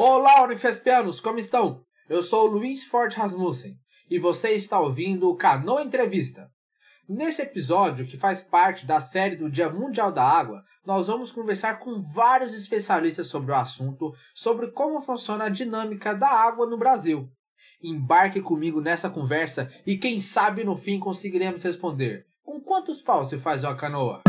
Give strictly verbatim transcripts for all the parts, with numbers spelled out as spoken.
Olá, unifespianos, como estão? Eu sou Luiz Forte Rasmussen e você está ouvindo o Canoa Entrevista. Nesse episódio, que faz parte da série do Dia Mundial da Água, nós vamos conversar com vários especialistas sobre o assunto, sobre como funciona a dinâmica da água no Brasil. Embarque comigo nessa conversa e quem sabe no fim conseguiremos responder: com quantos paus se faz uma canoa?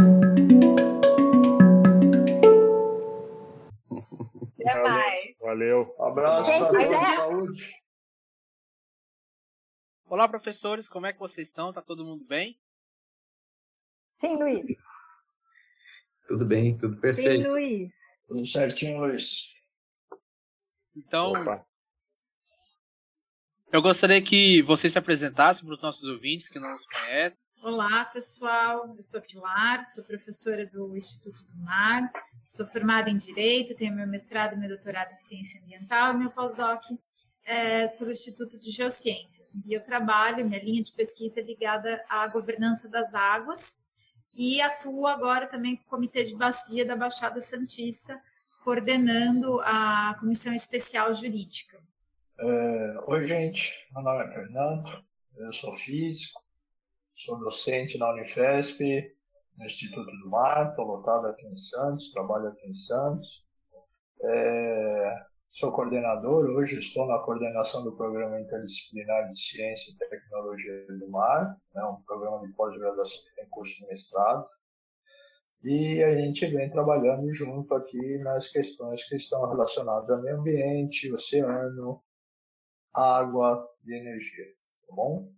Até mais. Valeu. Um abraço. Saúde. Olá, professores. Como é que vocês estão? Tá todo mundo bem? Sim, Luiz. Tudo bem, tudo perfeito. Sim, Luiz. Tudo certinho, Luiz. Então, Opa. eu gostaria que vocês se apresentassem para os nossos ouvintes que não nos conhecem. Olá, pessoal. Eu sou a Pilar, sou professora do Instituto do Mar. Sou formada em Direito, tenho meu mestrado e meu doutorado em Ciência Ambiental e meu pós-doc é, pelo Instituto de Geociências. E eu trabalho, minha linha de pesquisa é ligada à governança das águas e atuo agora também com o Comitê de Bacia da Baixada Santista, coordenando a Comissão Especial Jurídica. É, oi, gente. Meu nome é Fernando, eu sou físico, sou docente na Unifesp, no Instituto do Mar, estou lotado aqui em Santos, trabalho aqui em Santos. É, sou coordenador, hoje estou na coordenação do Programa Interdisciplinar de Ciência e Tecnologia do Mar, né, um programa de pós-graduação que tem curso de mestrado. E a gente vem trabalhando junto aqui nas questões que estão relacionadas ao meio ambiente, oceano, água e energia, tá bom?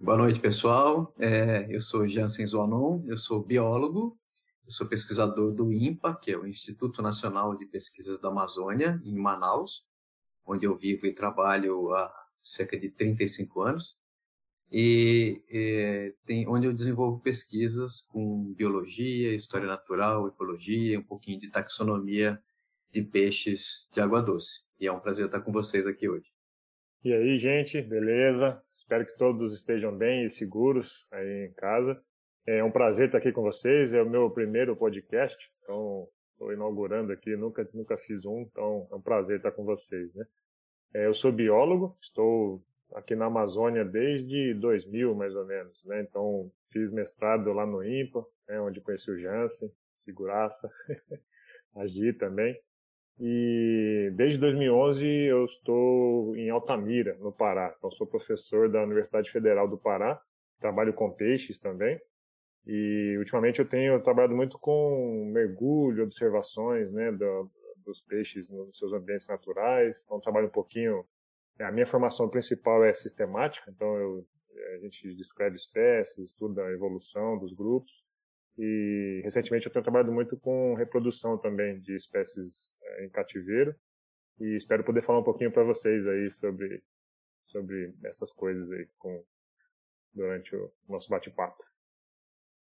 Boa noite, pessoal. É, eu sou Jansen Zuanon, eu sou biólogo, eu sou pesquisador do INPA, que é o Instituto Nacional de Pesquisas da Amazônia, em Manaus, onde eu vivo e trabalho há cerca de trinta e cinco anos, e é, tem, onde eu desenvolvo pesquisas com biologia, história natural, ecologia, um pouquinho de taxonomia de peixes de água doce. E é um prazer estar com vocês aqui hoje. E aí, gente, beleza? Espero que todos estejam bem e seguros aí em casa. É um prazer estar aqui com vocês, é o meu primeiro podcast, então estou inaugurando aqui, nunca, nunca fiz um, então é um prazer estar com vocês, né? É, eu sou biólogo, estou aqui na Amazônia desde dois mil, mais ou menos, né? Então fiz mestrado lá no INPA, né, onde conheci o Jansen, figuraça, a Gi também. E desde dois mil e onze eu estou em Altamira, no Pará. Então sou professor da Universidade Federal do Pará, trabalho com peixes também. E ultimamente eu tenho trabalhado muito com mergulho, observações, né, do, dos peixes nos seus ambientes naturais. Então trabalho um pouquinho... A minha formação principal é sistemática, então eu, a gente descreve espécies, estuda a evolução dos grupos. E recentemente eu tenho trabalhado muito com reprodução também de espécies em cativeiro e espero poder falar um pouquinho para vocês aí sobre, sobre essas coisas aí com, durante o nosso bate-papo.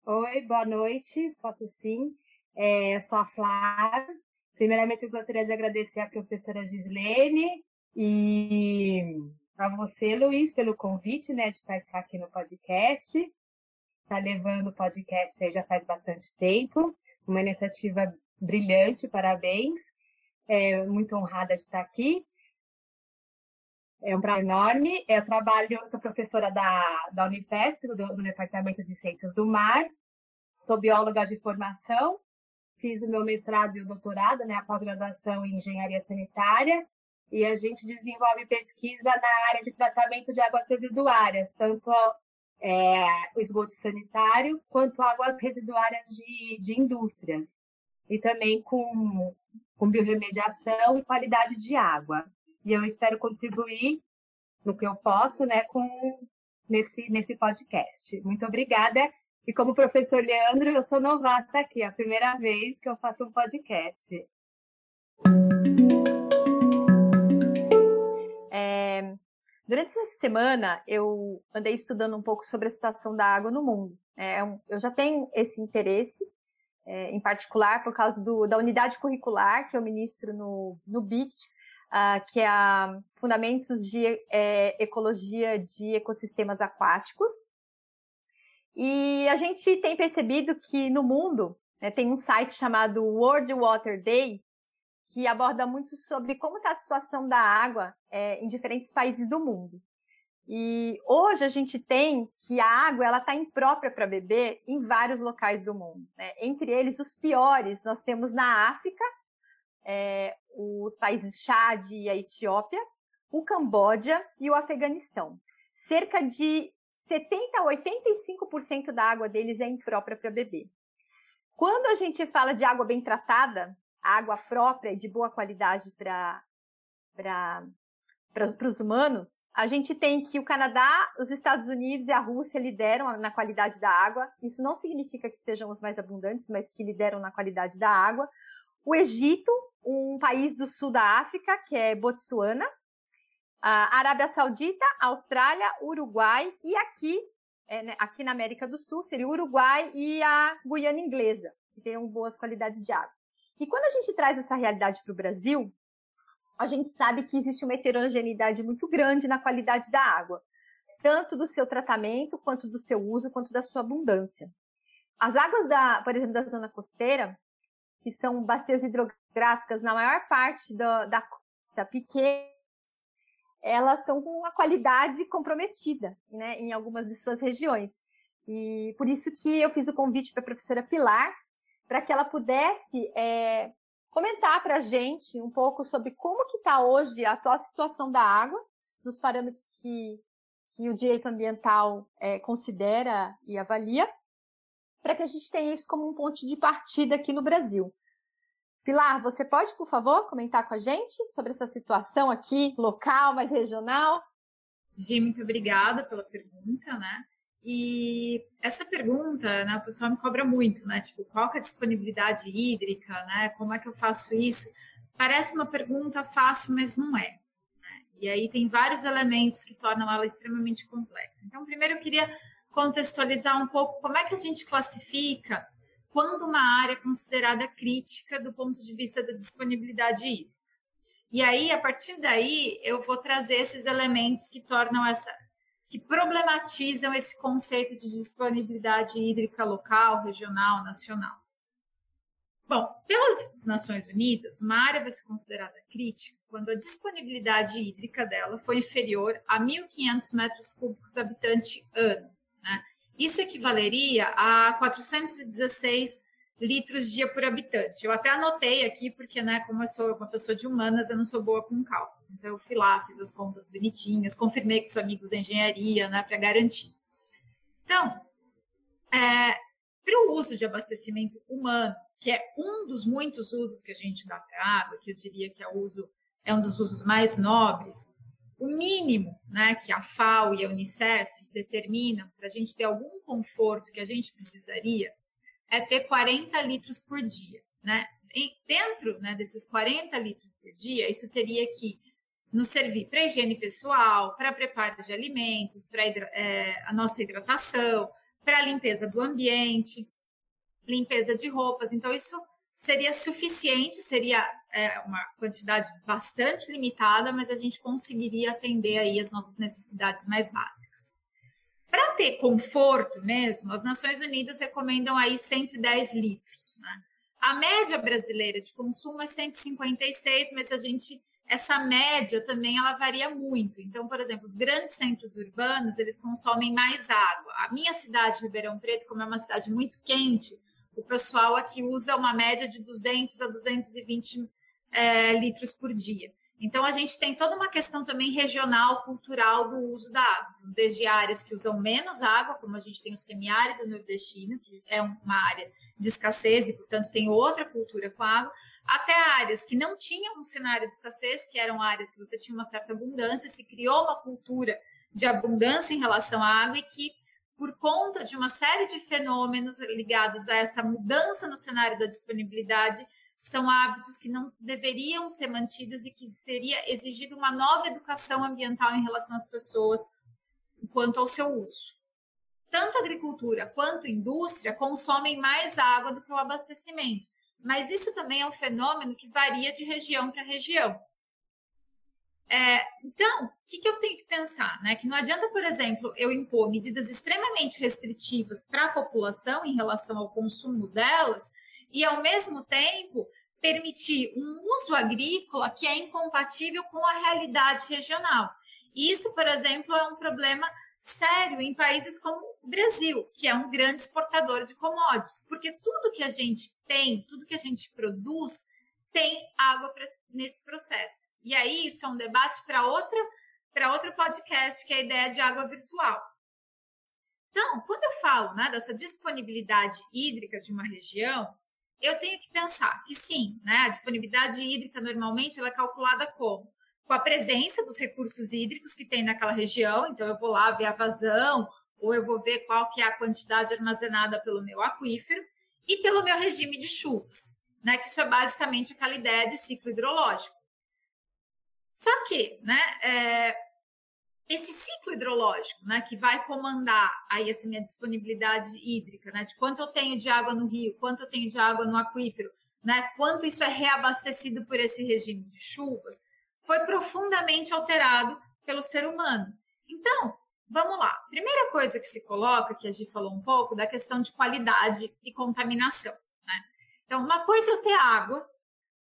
Oi, boa noite, posso sim, é, eu sou a Flávia. Primeiramente eu gostaria de agradecer à professora Gislene e a você, Luiz, pelo convite, né, de estar aqui no podcast. Está levando o podcast aí já faz bastante tempo, uma iniciativa brilhante, parabéns, é muito honrada de estar aqui, é um prazer enorme. Eu trabalho, sou professora da, da Unifesp, do, do Departamento de Ciências do Mar, sou bióloga de formação, fiz o meu mestrado e o doutorado, né, a pós-graduação em Engenharia Sanitária, e a gente desenvolve pesquisa na área de tratamento de águas residuárias, tanto É, o esgoto sanitário, quanto águas residuárias de, de indústrias, e também com, com biorremediação e qualidade de água. E eu espero contribuir no que eu posso, né, com, nesse, nesse podcast. Muito obrigada. E como professor Leandro, eu sou novata aqui, é a primeira vez que eu faço um podcast. É... Durante essa semana, eu andei estudando um pouco sobre a situação da água no mundo. É, eu já tenho esse interesse, é, em particular, por causa do, da unidade curricular que eu ministro no, no B I C T, uh, que é a Fundamentos de é, Ecologia de Ecossistemas Aquáticos. E a gente tem percebido que no mundo, né, tem um site chamado World Water Day, que aborda muito sobre como está a situação da água é, em diferentes países do mundo. E hoje a gente tem que a água ela está imprópria para beber em vários locais do mundo, né? Entre eles, os piores, nós temos na África, é, os países Chad e a Etiópia, o Camboja e o Afeganistão. Cerca de setenta a oitenta e cinco por cento da água deles é imprópria para beber. Quando a gente fala de água bem tratada, água própria e de boa qualidade para para para os humanos, a gente tem que o Canadá, os Estados Unidos e a Rússia lideram na qualidade da água. Isso não significa que sejam os mais abundantes, mas que lideram na qualidade da água. O Egito, um país do sul da África, que é Botsuana, a Arábia Saudita, a Austrália, Uruguai e aqui, é, né, aqui na América do Sul, seria o Uruguai e a Guiana Inglesa, que tem boas qualidades de água. E quando a gente traz essa realidade para o Brasil, a gente sabe que existe uma heterogeneidade muito grande na qualidade da água, tanto do seu tratamento, quanto do seu uso, quanto da sua abundância. As águas, da, por exemplo, da zona costeira, que são bacias hidrográficas na maior parte da, da costa pequena, elas estão com uma qualidade comprometida, né, em algumas de suas regiões. E por isso que eu fiz o convite para a professora Pilar, para que ela pudesse é, comentar para a gente um pouco sobre como que está hoje a atual situação da água, dos parâmetros que, que o direito ambiental é, considera e avalia, para que a gente tenha isso como um ponto de partida aqui no Brasil. Pilar, você pode, por favor, comentar com a gente sobre essa situação aqui, local, mais regional? Gi, muito obrigada pela pergunta, né? E essa pergunta, né, o pessoal me cobra muito, né? Tipo, qual que é a disponibilidade hídrica, né? Como é que eu faço isso? Parece uma pergunta fácil, mas não é, né? E aí tem vários elementos que tornam ela extremamente complexa. Então, primeiro eu queria contextualizar um pouco como é que a gente classifica quando uma área é considerada crítica do ponto de vista da disponibilidade hídrica. E aí, a partir daí, eu vou trazer esses elementos que tornam essa, que problematizam esse conceito de disponibilidade hídrica local, regional, nacional. Bom, pelas Nações Unidas, uma área vai ser considerada crítica quando a disponibilidade hídrica dela foi inferior a mil e quinhentos metros cúbicos habitante ano, né? Isso equivaleria a quatrocentos e dezesseis litros dia por habitante. Eu até anotei aqui, porque, né, como eu sou uma pessoa de humanas, eu não sou boa com cálculos. Então, eu fui lá, fiz as contas bonitinhas, confirmei com os amigos da engenharia, né, para garantir. Então, é, para o uso de abastecimento humano, que é um dos muitos usos que a gente dá para a água, que eu diria que é, uso, é um dos usos mais nobres, o mínimo, né, que a FAO e a Unicef determinam para a gente ter algum conforto que a gente precisaria é ter quarenta litros por dia, né? E dentro, né, desses quarenta litros por dia, isso teria que nos servir para higiene pessoal, para preparo de alimentos, para é, a nossa hidratação, para a limpeza do ambiente, limpeza de roupas. Então, isso seria suficiente, seria é, uma quantidade bastante limitada, mas a gente conseguiria atender aí as nossas necessidades mais básicas. Para ter conforto mesmo, as Nações Unidas recomendam aí cento e dez litros, né? A média brasileira de consumo é cento e cinquenta e seis, mas a gente, essa média também ela varia muito. Então, por exemplo, os grandes centros urbanos, eles consomem mais água. A minha cidade, Ribeirão Preto, como é uma cidade muito quente, o pessoal aqui usa uma média de duzentos a duzentos e vinte é, litros por dia. Então, a gente tem toda uma questão também regional, cultural do uso da água. Desde áreas que usam menos água, como a gente tem o semiárido nordestino, que é uma área de escassez e, portanto, tem outra cultura com água, até áreas que não tinham um cenário de escassez, que eram áreas que você tinha uma certa abundância, se criou uma cultura de abundância em relação à água e que, por conta de uma série de fenômenos ligados a essa mudança no cenário da disponibilidade, são hábitos que não deveriam ser mantidos e que seria exigida uma nova educação ambiental em relação às pessoas quanto ao seu uso. Tanto a agricultura quanto a indústria consomem mais água do que o abastecimento, mas isso também é um fenômeno que varia de região para região. É, então, o que, que eu tenho que pensar, né? Que não adianta, por exemplo, eu impor medidas extremamente restritivas para a população em relação ao consumo delas e, ao mesmo tempo, permitir um uso agrícola que é incompatível com a realidade regional. Isso, por exemplo, é um problema sério em países como o Brasil, que é um grande exportador de commodities, porque tudo que a gente tem, tudo que a gente produz, tem água pra, nesse processo. E aí isso é um debate para outra, para outro podcast, que é a ideia de água virtual. Então, quando eu falo, né, dessa disponibilidade hídrica de uma região, eu tenho que pensar que sim, né, a disponibilidade hídrica normalmente ela é calculada como? Com a presença dos recursos hídricos que tem naquela região, então eu vou lá ver a vazão, ou eu vou ver qual que é a quantidade armazenada pelo meu aquífero e pelo meu regime de chuvas, né, que isso é basicamente aquela ideia de ciclo hidrológico. Só que, né, é, esse ciclo hidrológico, né, que vai comandar aí essa minha disponibilidade hídrica, né, de quanto eu tenho de água no rio, quanto eu tenho de água no aquífero, né, quanto isso é reabastecido por esse regime de chuvas, foi profundamente alterado pelo ser humano. Então, vamos lá. Primeira coisa que se coloca, que a Gi falou um pouco, da questão de qualidade e contaminação, né? Então, uma coisa é eu ter água,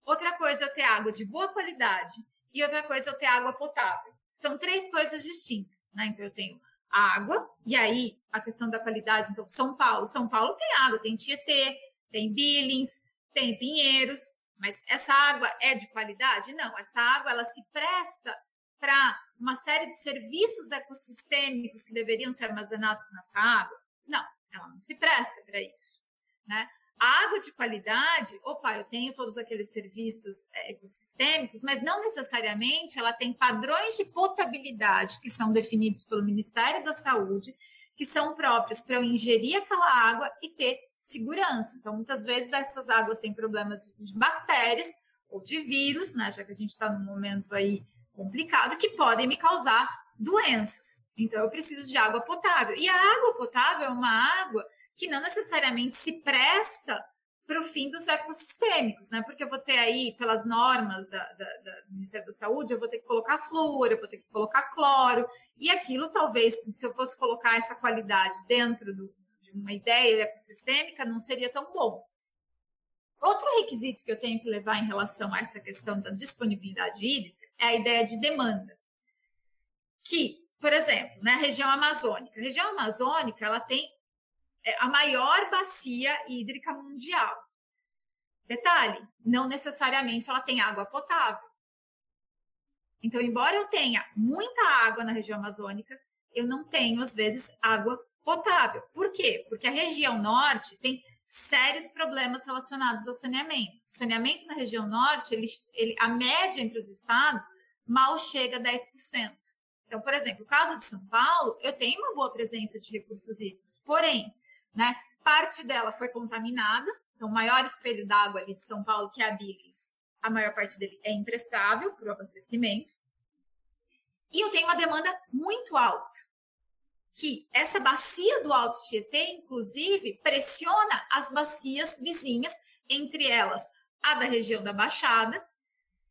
outra coisa é eu ter água de boa qualidade e outra coisa é eu ter água potável. São três coisas distintas, né? Então, eu tenho água e aí a questão da qualidade. Então, São Paulo. São Paulo tem água, tem Tietê, tem Billings, tem Pinheiros. Mas essa água é de qualidade? Não, essa água ela se presta para uma série de serviços ecossistêmicos que deveriam ser armazenados nessa água? Não, ela não se presta para isso, né? A água de qualidade, opa, eu tenho todos aqueles serviços ecossistêmicos, mas não necessariamente ela tem padrões de potabilidade que são definidos pelo Ministério da Saúde, que são próprios para eu ingerir aquela água e ter segurança. Então, muitas vezes essas águas têm problemas de bactérias ou de vírus, né, já que a gente está num momento aí complicado, que podem me causar doenças. Então, eu preciso de água potável. E a água potável é uma água que não necessariamente se presta para o fim dos ecossistêmicos, né? Porque eu vou ter aí, pelas normas da, da, da, do Ministério da Saúde, eu vou ter que colocar flúor, eu vou ter que colocar cloro, e aquilo talvez, se eu fosse colocar essa qualidade dentro do, de uma ideia ecossistêmica, não seria tão bom. Outro requisito que eu tenho que levar em relação a essa questão da disponibilidade hídrica é a ideia de demanda, que, por exemplo, na região amazônica, a região amazônica ela tem a maior bacia hídrica mundial. Detalhe, não necessariamente ela tem água potável. Então, embora eu tenha muita água na região amazônica, eu não tenho, às vezes, água potável. Por quê? Porque a região norte tem sérios problemas relacionados ao saneamento. O saneamento na região norte, ele, ele, a média entre os estados, mal chega a dez por cento. Então, por exemplo, no caso de São Paulo, eu tenho uma boa presença de recursos hídricos, porém, né, parte dela foi contaminada, então o maior espelho d'água ali de São Paulo, que é a Billings, a maior parte dele é imprestável para o abastecimento. E eu tenho uma demanda muito alta, que essa bacia do Alto Tietê, inclusive, pressiona as bacias vizinhas, entre elas a da região da Baixada,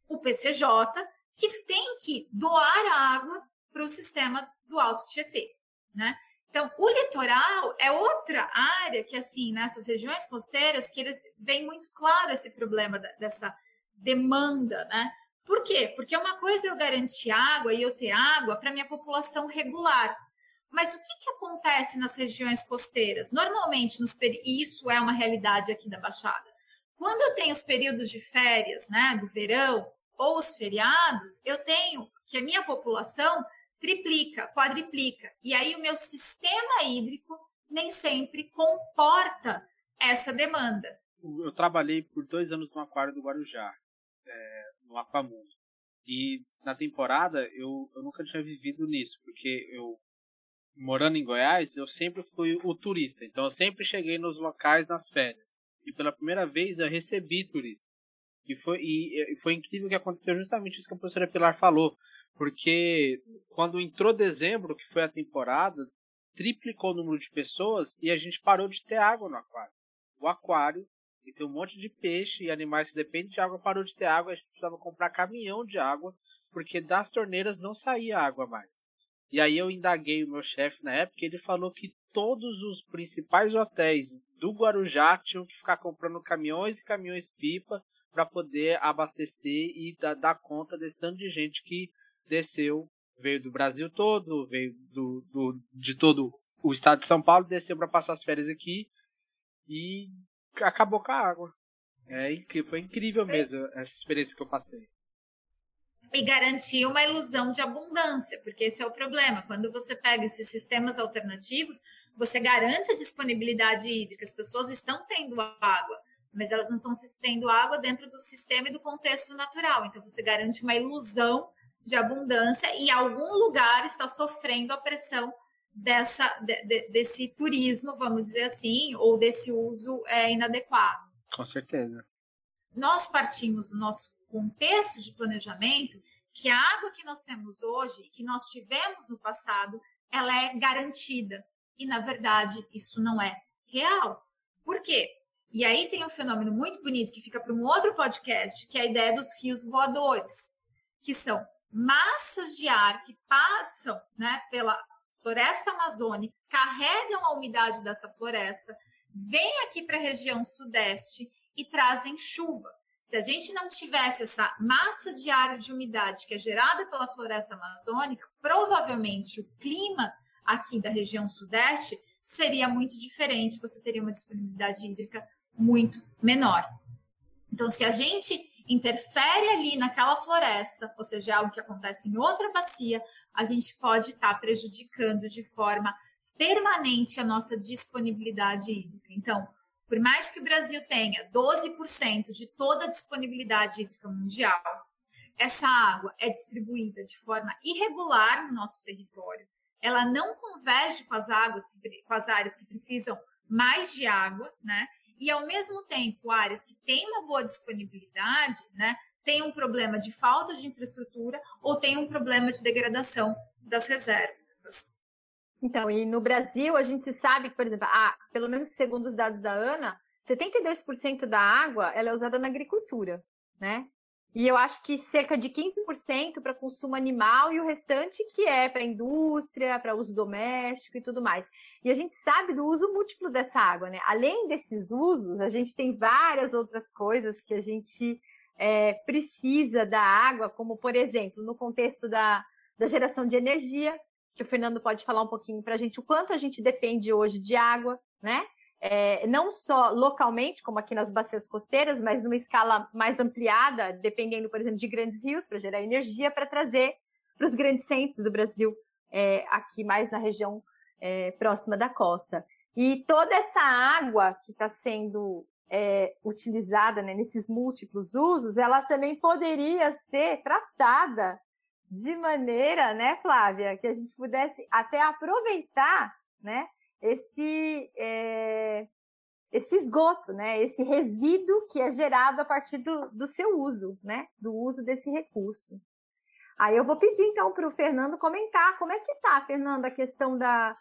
o P C J, que tem que doar a água para o sistema do Alto Tietê, né? Então, o litoral é outra área que, assim, nessas regiões costeiras, que eles veem muito claro esse problema da, dessa demanda, né? Por quê? Porque uma coisa é eu garantir água e eu ter água para minha população regular. Mas o que, que acontece nas regiões costeiras? Normalmente, nos peri... isso é uma realidade aqui da Baixada. Quando eu tenho os períodos de férias, né, do verão, ou os feriados, eu tenho que a minha população triplica, quadriplica. E aí o meu sistema hídrico nem sempre comporta essa demanda. Eu trabalhei por dois anos no aquário do Guarujá, é, no Aquamundo. E na temporada eu, eu nunca tinha vivido nisso, porque eu, morando em Goiás, eu sempre fui o turista. Então eu sempre cheguei nos locais nas férias. E pela primeira vez eu recebi turista. E foi, e, e foi incrível que aconteceu justamente isso que a professora Pilar falou. Porque quando entrou dezembro, que foi a temporada, triplicou o número de pessoas e a gente parou de ter água no aquário. O aquário, e tem um monte de peixe e animais que dependem de água, parou de ter água. A gente precisava comprar caminhão de água, porque das torneiras não saía água mais. E aí eu indaguei o meu chefe na época e ele falou que todos os principais hotéis do Guarujá tinham que ficar comprando caminhões e caminhões pipa para poder abastecer e dar, dar conta desse tanto de gente que desceu, veio do Brasil todo, veio do, do, de todo o estado de São Paulo, desceu para passar as férias aqui e acabou com a água. É incrível, foi incrível mesmo essa experiência que eu passei. E garantir uma ilusão de abundância, porque esse é o problema. Quando você pega esses sistemas alternativos, você garante a disponibilidade hídrica. As pessoas estão tendo água, mas elas não estão tendo água dentro do sistema e do contexto natural. Então, você garante uma ilusão de abundância e algum lugar está sofrendo a pressão dessa, de, de, desse turismo, vamos dizer assim, ou desse uso é, inadequado. Com certeza. Nós partimos do nosso contexto de planejamento, que a água que nós temos hoje, que nós tivemos no passado, ela é garantida. E, na verdade, isso não é real. Por quê? E aí tem um fenômeno muito bonito que fica para um outro podcast, que é a ideia dos rios voadores, que são massas de ar que passam, né, pela floresta amazônica, carregam a umidade dessa floresta, vêm aqui para a região sudeste e trazem chuva. Se a gente não tivesse essa massa de ar de umidade que é gerada pela floresta amazônica, provavelmente o clima aqui da região sudeste seria muito diferente, você teria uma disponibilidade hídrica muito menor. Então, se a gente interfere ali naquela floresta, ou seja, algo que acontece em outra bacia, a gente pode estar prejudicando de forma permanente a nossa disponibilidade hídrica. Então, por mais que o Brasil tenha doze por cento de toda a disponibilidade hídrica mundial, essa água é distribuída de forma irregular no nosso território. Ela não converge com as águas, com as áreas que precisam mais de água, né? E, ao mesmo tempo, áreas que têm uma boa disponibilidade, né, têm um problema de falta de infraestrutura ou têm um problema de degradação das reservas. Então, e no Brasil, a gente sabe que, por exemplo, ah, pelo menos segundo os dados da ANA, setenta e dois por cento da água ela é usada na agricultura, né? E eu acho que cerca de quinze por cento para consumo animal e o restante que é para indústria, para uso doméstico e tudo mais. E a gente sabe do uso múltiplo dessa água, né? Além desses usos, a gente tem várias outras coisas que a gente é, precisa da água, como, por exemplo, no contexto da, da geração de energia, que o Fernando pode falar um pouquinho para a gente, o quanto a gente depende hoje de água, né? É, não só localmente, como aqui nas bacias costeiras, mas numa escala mais ampliada, dependendo, por exemplo, de grandes rios, para gerar energia, para trazer para os grandes centros do Brasil, é, aqui mais na região é, próxima da costa. E toda essa água que está sendo é, utilizada, né, nesses múltiplos usos, ela também poderia ser tratada de maneira, né, Flávia, que a gente pudesse até aproveitar, né, esse, é, esse esgoto, né, esse resíduo que é gerado a partir do, do seu uso, né, do uso desse recurso. Aí eu vou pedir, então, para o Fernando comentar como é que está, Fernando, a questão da,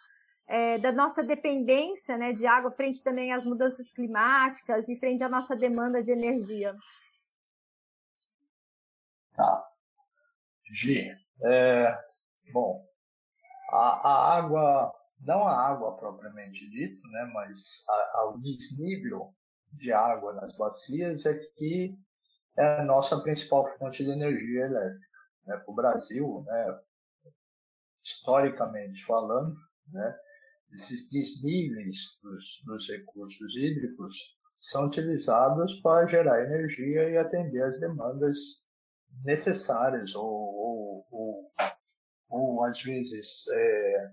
é, da nossa dependência, né, de água frente também às mudanças climáticas e frente à nossa demanda de energia. Tá. Gi, é, bom, a, a água, não a água propriamente dita, né, mas a, a, o desnível de água nas bacias é que é a nossa principal fonte de energia elétrica, né, para o Brasil, né, historicamente falando, né, esses desníveis dos, dos recursos hídricos são utilizados para gerar energia e atender as demandas necessárias ou, ou, ou, ou às vezes é,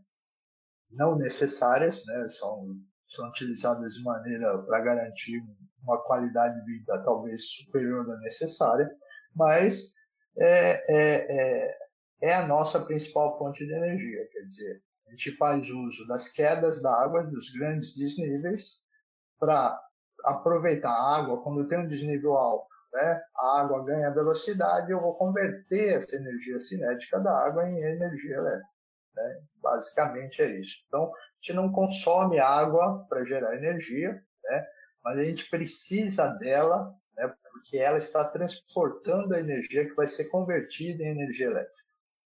não necessárias, né? são, são utilizadas de maneira para garantir uma qualidade de vida talvez superior à necessária, mas é, é, é, é a nossa principal fonte de energia, quer dizer, a gente faz uso das quedas da água, dos grandes desníveis, para aproveitar a água quando tem um desnível alto. Né? A água ganha velocidade e eu vou converter essa energia cinética da água em energia elétrica. Né? Basicamente é isso. Então, a gente não consome água para gerar energia, né? Mas a gente precisa dela, né? Porque ela está transportando a energia que vai ser convertida em energia elétrica.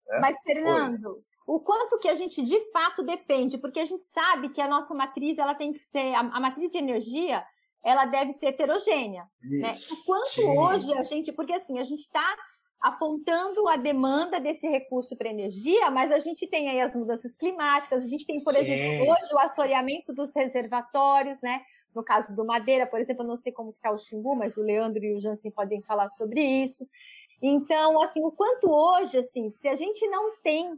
Né? Mas, Fernando, Oi. o quanto que a gente de fato depende? Porque a gente sabe que a nossa matriz, ela tem que ser, a, a matriz de energia... ela deve ser heterogênea. Isso, né? O quanto sim. hoje a gente... Porque assim, a gente está apontando a demanda desse recurso para energia, mas a gente tem aí as mudanças climáticas, a gente tem, por sim. exemplo, hoje o assoreamento dos reservatórios, né? No caso do Madeira, por exemplo, eu não sei como está o Xingu, mas o Leandro e o Jansen podem falar sobre isso. Então, assim, o quanto hoje, assim, se a gente não tem,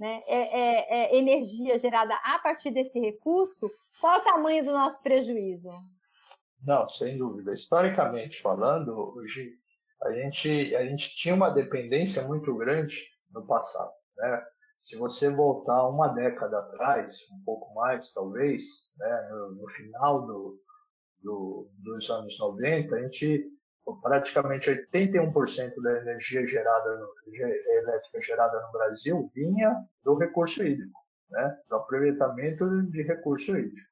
né, é, é, é energia gerada a partir desse recurso, qual é o tamanho do nosso prejuízo? Não, sem dúvida. Historicamente falando, hoje a gente, a gente tinha uma dependência muito grande no passado, né? Se você voltar uma década atrás, um pouco mais talvez, né, no, no final do, do, dos anos noventa, a gente, praticamente oitenta e um por cento da energia gerada no, elétrica gerada no Brasil vinha do recurso hídrico, né, do aproveitamento de recurso hídrico.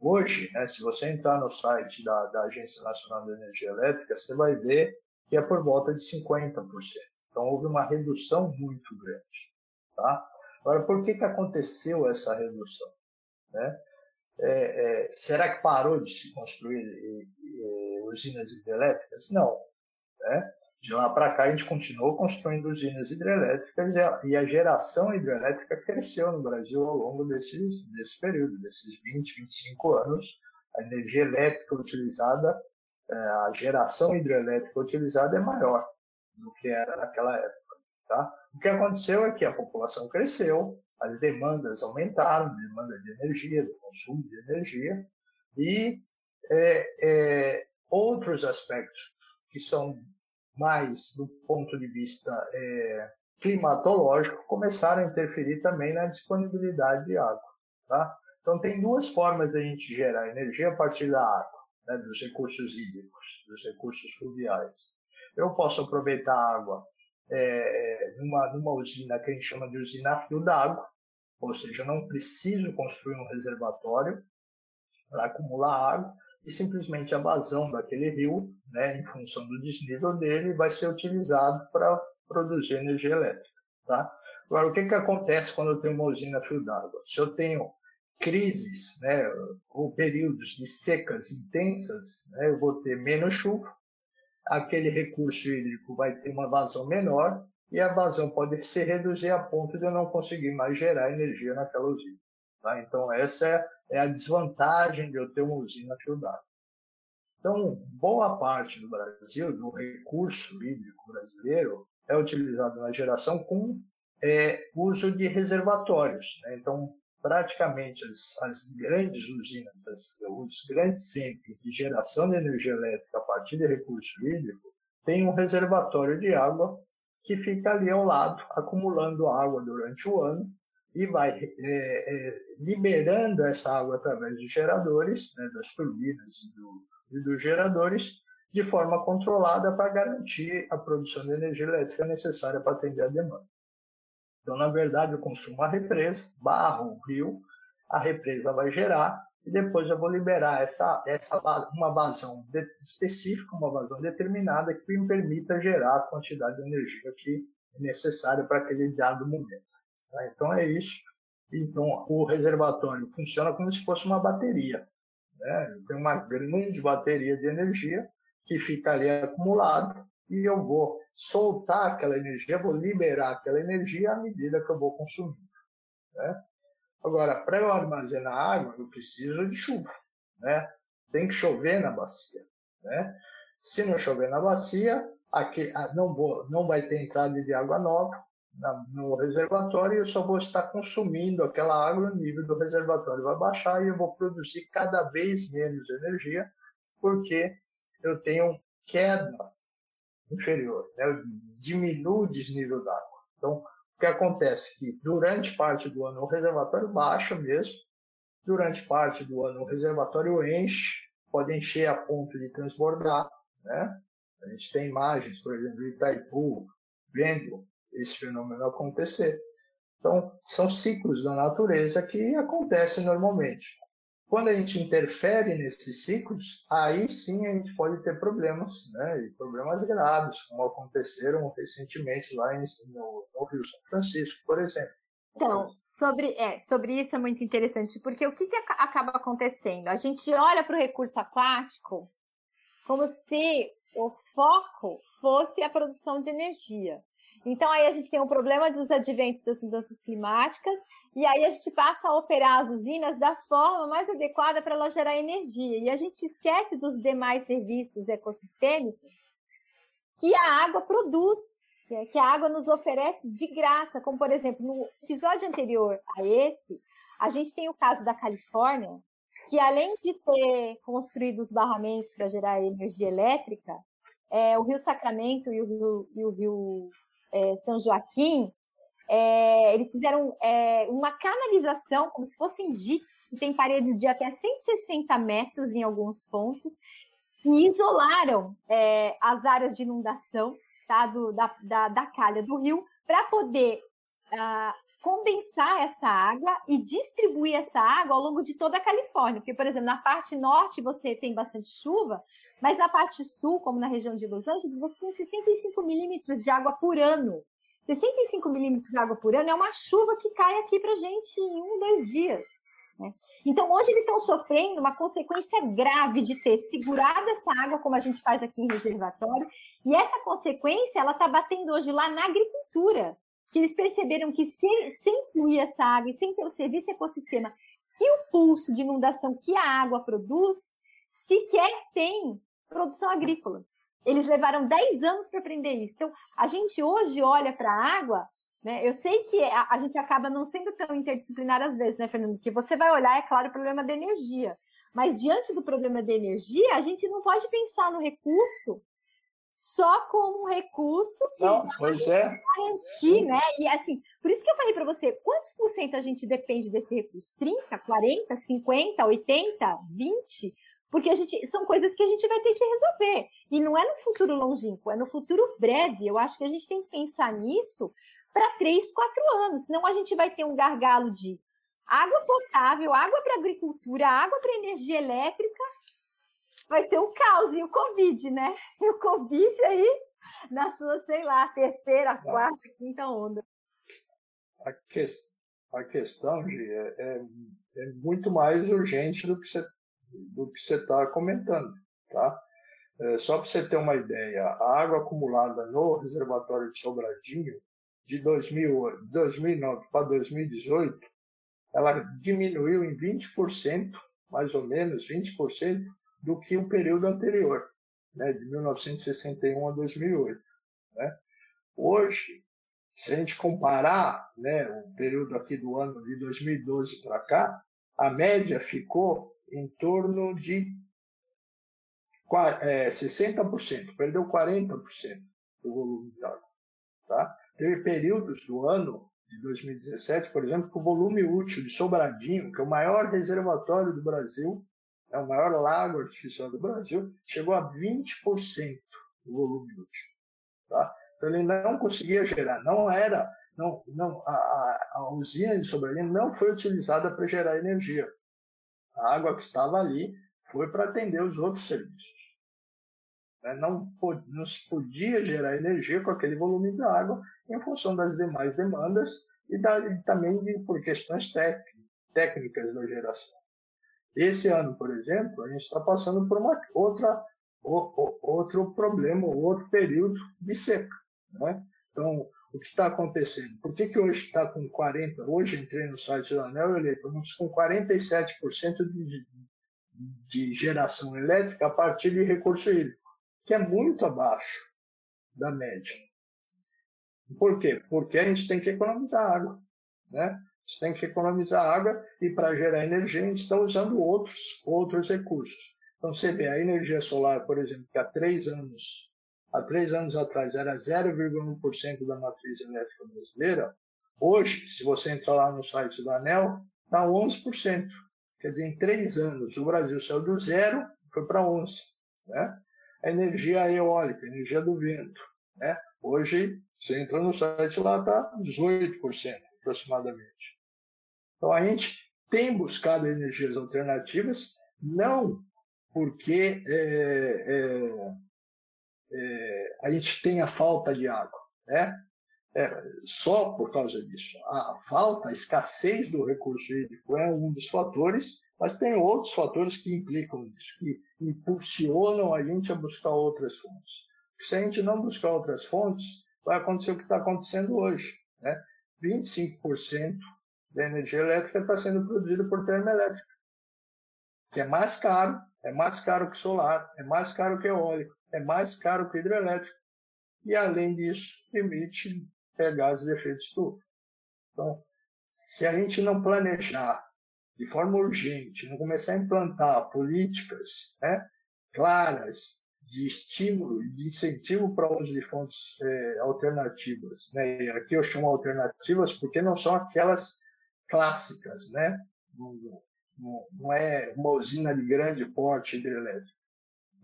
Hoje, né, se você entrar no site da, da Agência Nacional de Energia Elétrica, você vai ver que é por volta de cinquenta por cento. Então, houve uma redução muito grande. Tá? Agora, por que, que aconteceu essa redução? Né? É, é, será que parou de se construir é, é, usinas hidrelétricas? Não. Né? De lá para cá, a gente continuou construindo usinas hidrelétricas e a, e a geração hidrelétrica cresceu no Brasil ao longo desses, desse período, desses vinte, vinte e cinco anos. A energia elétrica utilizada, é, a geração hidrelétrica utilizada é maior do que era naquela época. Tá? O que aconteceu é que a população cresceu, as demandas aumentaram, demanda de energia, do consumo de energia, e é, é, outros aspectos que são mais do ponto de vista é, climatológico começaram a interferir também na disponibilidade de água. Tá? Então, tem duas formas de a gente gerar energia a partir da água, né, dos recursos hídricos, dos recursos fluviais. Eu posso aproveitar a água É, numa, numa usina que a gente chama de usina a fio d'água, ou seja, eu não preciso construir um reservatório para acumular água e simplesmente a vazão daquele rio, né, em função do desnível dele, vai ser utilizado para produzir energia elétrica. Tá? Agora, o que, que acontece quando eu tenho uma usina a fio d'água? Se eu tenho crises, né, ou períodos de secas intensas, né, eu vou ter menos chuva, aquele recurso hídrico vai ter uma vazão menor e a vazão pode se reduzir a ponto de eu não conseguir mais gerar energia naquela usina. Tá? Então, essa é a desvantagem de eu ter uma usina fio d'água. Então, boa parte do Brasil, do recurso hídrico brasileiro, é utilizado na geração com é, uso de reservatórios. Né? Então, praticamente as, as grandes usinas, as, os grandes centros de geração de energia elétrica a partir de recurso hídrico, tem um reservatório de água que fica ali ao lado, acumulando água durante o ano e vai é, é, liberando essa água através de geradores, né, das turbinas e, do, e dos geradores, de forma controlada para garantir a produção de energia elétrica necessária para atender a demanda. Então, na verdade, eu construo uma represa, barro o rio, a represa vai gerar e depois eu vou liberar essa, essa, uma vazão de, específica, uma vazão determinada que me permita gerar a quantidade de energia que é necessária para aquele dado momento. Tá? Então, é isso. Então, o reservatório funciona como se fosse uma bateria. Né? Tem uma grande bateria de energia que fica ali acumulada e eu vou soltar aquela energia, vou liberar aquela energia à medida que eu vou consumindo. Né? Agora, para eu armazenar água, eu preciso de chuva. Né? Tem que chover na bacia. Né? Se não chover na bacia, aqui, não, vou, não vai ter entrada de água nova no reservatório e eu só vou estar consumindo aquela água, o nível do reservatório vai baixar e eu vou produzir cada vez menos energia porque eu tenho queda inferior, né? Diminui o desnível d'água. Então, o que acontece é que durante parte do ano o reservatório baixa mesmo, durante parte do ano o reservatório enche, pode encher a ponto de transbordar. Né? A gente tem imagens, por exemplo, de Itaipu, vendo esse fenômeno acontecer. Então, são ciclos da natureza que acontecem normalmente. Quando a gente interfere nesses ciclos, aí sim a gente pode ter problemas, né? E problemas graves, como aconteceram recentemente lá em, no, no Rio São Francisco, por exemplo. Então, sobre, é, sobre isso é muito interessante, porque o que, que acaba acontecendo? A gente olha para o recurso aquático como se o foco fosse a produção de energia. Então, aí a gente tem um problema dos adventos das mudanças climáticas, e aí a gente passa a operar as usinas da forma mais adequada para ela gerar energia. E a gente esquece dos demais serviços ecossistêmicos que a água produz, que a água nos oferece de graça. Como, por exemplo, no episódio anterior a esse, a gente tem o caso da Califórnia, que além de ter construído os barramentos para gerar energia elétrica, é, o Rio Sacramento e o Rio... E o Rio É, São Joaquim, é, eles fizeram é, uma canalização, como se fossem diques, que tem paredes de até cento e sessenta metros em alguns pontos, e isolaram é, as áreas de inundação, tá, do, da, da, da calha do rio, para poder ah, condensar essa água e distribuir essa água ao longo de toda a Califórnia. Porque, por exemplo, na parte norte você tem bastante chuva, mas na parte sul, como na região de Los Angeles, você tem sessenta e cinco milímetros de água por ano. sessenta e cinco milímetros de água por ano é uma chuva que cai aqui para a gente em um, dois dias. Né? Então, hoje eles estão sofrendo uma consequência grave de ter segurado essa água, como a gente faz aqui em reservatório, e essa consequência ela está batendo hoje lá na agricultura, que eles perceberam que sem, sem fluir essa água e sem ter o serviço ecossistema que o pulso de inundação que a água produz, sequer tem produção agrícola. Eles levaram dez anos para aprender isso. Então, a gente hoje olha para a água, né? Eu sei que a, a gente acaba não sendo tão interdisciplinar às vezes, né, Fernando? Porque você vai olhar, é claro, o problema da energia. Mas diante do problema da energia, a gente não pode pensar no recurso só como um recurso que não, vai é. garantir, né? E assim, por isso que eu falei para você, quantos por cento a gente depende desse recurso? trinta, quarenta, cinquenta, oitenta, vinte? Porque a gente, são coisas que a gente vai ter que resolver. E não é no futuro longínquo, é no futuro breve. Eu acho que a gente tem que pensar nisso para três, quatro anos. Senão a gente vai ter um gargalo de água potável, água para agricultura, água para energia elétrica. Vai ser um caos. E o Covid, né? E o Covid aí na sua, sei lá, terceira, quarta, quinta onda. A, que, a questão, Gi, é, é, é muito mais urgente do que você do que você está comentando, tá? É, só para você ter uma ideia, a água acumulada no reservatório de Sobradinho, de dois mil, dois mil e nove para dois mil e dezoito, ela diminuiu em vinte por cento, mais ou menos vinte por cento, do que o período anterior, né, de mil novecentos e sessenta e um a dois mil e oito. Né? Hoje, se a gente comparar, né, o período aqui do ano de dois mil e doze para cá, a média ficou em torno de sessenta por cento, perdeu quarenta por cento do volume de água. Tá? Teve períodos do ano de dois mil e dezessete, por exemplo, que o volume útil de Sobradinho, que é o maior reservatório do Brasil, é o maior lago artificial do Brasil, chegou a vinte por cento do volume útil. Tá? Então ele não conseguia gerar, não era, não, não, a, a, a usina de Sobradinho não foi utilizada para gerar energia. A água que estava ali foi para atender os outros serviços. Não, não se podia gerar energia com aquele volume da água em função das demais demandas e, da, e também de, por questões tec, técnicas da geração. Esse ano, por exemplo, a gente está passando por uma, outra, o, o, outro problema, outro período de seca. Né? Então, o que está acontecendo? Por que, que hoje está com quarenta por cento? Hoje entrei no site da ANEEL e olhei, estamos com quarenta e sete por cento de, de geração elétrica a partir de recurso hídrico, que é muito abaixo da média. Por quê? Porque a gente tem que economizar água. Né? A gente tem que economizar água e para gerar energia a gente está usando outros, outros recursos. Então você vê a energia solar, por exemplo, que há três anos... Há três anos atrás era zero vírgula um por cento da matriz elétrica brasileira. Hoje, se você entrar lá no site da ANEEL, está onze por cento. Quer dizer, em três anos, o Brasil saiu do zero e foi para onze por cento. Né? A energia eólica, a energia do vento. Né? Hoje, você entra no site lá, está dezoito por cento aproximadamente. Então, a gente tem buscado energias alternativas, não porque... É, é, É, a gente tem a falta de água, né? é, só por causa disso. A falta, a escassez do recurso hídrico é um dos fatores, mas tem outros fatores que implicam isso, que impulsionam a gente a buscar outras fontes. Se a gente não buscar outras fontes, vai acontecer o que está acontecendo hoje, né? vinte e cinco por cento da energia elétrica está sendo produzida por termoelétrica, que é mais caro, é mais caro que solar, é mais caro que eólico, é mais caro que hidrelétrico, e, além disso, emite gases de efeito estufa. Então, se a gente não planejar de forma urgente, não começar a implantar políticas, né, claras de estímulo e de incentivo para o uso de fontes é, alternativas, né, e aqui eu chamo alternativas porque não são aquelas clássicas, né, não, não, não é uma usina de grande porte hidrelétrica.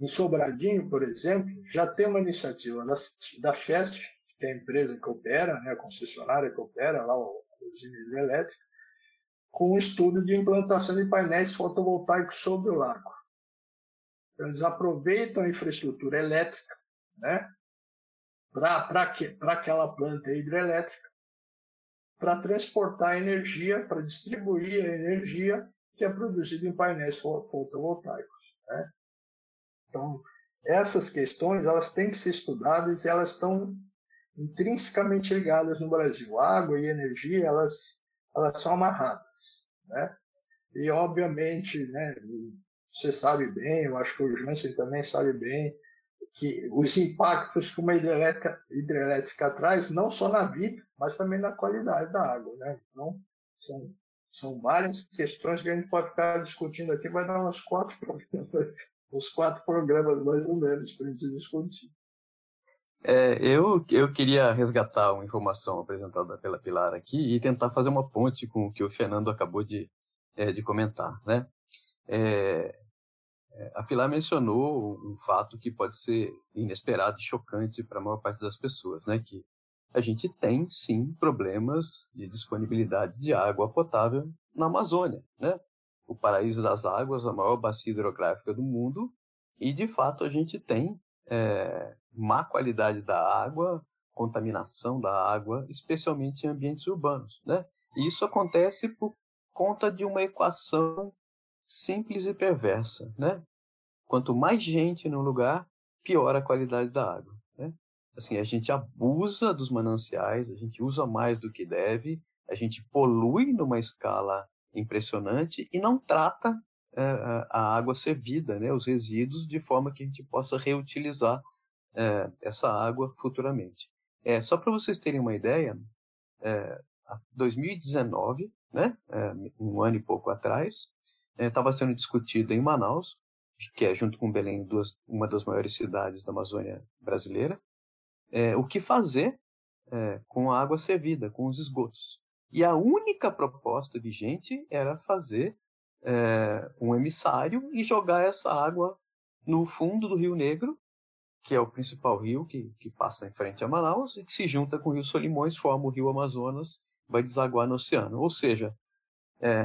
Em Sobradinho, por exemplo, já tem uma iniciativa da, da F E S P, que é a empresa que opera, né, a concessionária que opera lá a usina hidrelétrica, com um estudo de implantação de painéis fotovoltaicos sobre o lago. Então, eles aproveitam a infraestrutura elétrica, né, para aquela planta hidrelétrica, para transportar energia, para distribuir a energia que é produzida em painéis fotovoltaicos, né? Então, essas questões, elas têm que ser estudadas e elas estão intrinsecamente ligadas no Brasil. Água e energia, elas, elas são amarradas, né? E, obviamente, né, você sabe bem, eu acho que o Jansen também sabe bem, que os impactos que uma hidrelétrica, hidrelétrica traz, não só na vida, mas também na qualidade da água, né? Então, são, são várias questões que a gente pode ficar discutindo aqui, vai dar uns quatro problemas. Os quatro programas, mais ou menos, para a gente discutir. É, eu, eu queria resgatar uma informação apresentada pela Pilar aqui e tentar fazer uma ponte com o que o Fernando acabou de, é, de comentar, né? É, a Pilar mencionou um fato que pode ser inesperado e chocante para a maior parte das pessoas, né? Que a gente tem, sim, problemas de disponibilidade de água potável na Amazônia, né? O paraíso das águas, a maior bacia hidrográfica do mundo, e de fato a gente tem é, má qualidade da água, contaminação da água, especialmente em ambientes urbanos, né? E isso acontece por conta de uma equação simples e perversa, né? Quanto mais gente no lugar, pior a qualidade da água, né? Assim, a gente abusa dos mananciais, a gente usa mais do que deve, a gente polui numa escala impressionante e não trata é, a água servida, né, os resíduos, de forma que a gente possa reutilizar é, essa água futuramente. É, só para vocês terem uma ideia, é, dois mil e dezenove, né, é, um ano e pouco atrás, estava é, sendo discutido em Manaus, que é junto com Belém duas, uma das maiores cidades da Amazônia brasileira, é, o que fazer é, com a água servida, com os esgotos. E a única proposta vigente era fazer é, um emissário e jogar essa água no fundo do Rio Negro, que é o principal rio que, que passa em frente a Manaus, e que se junta com o Rio Solimões, forma o Rio Amazonas, vai desaguar no oceano. Ou seja, é,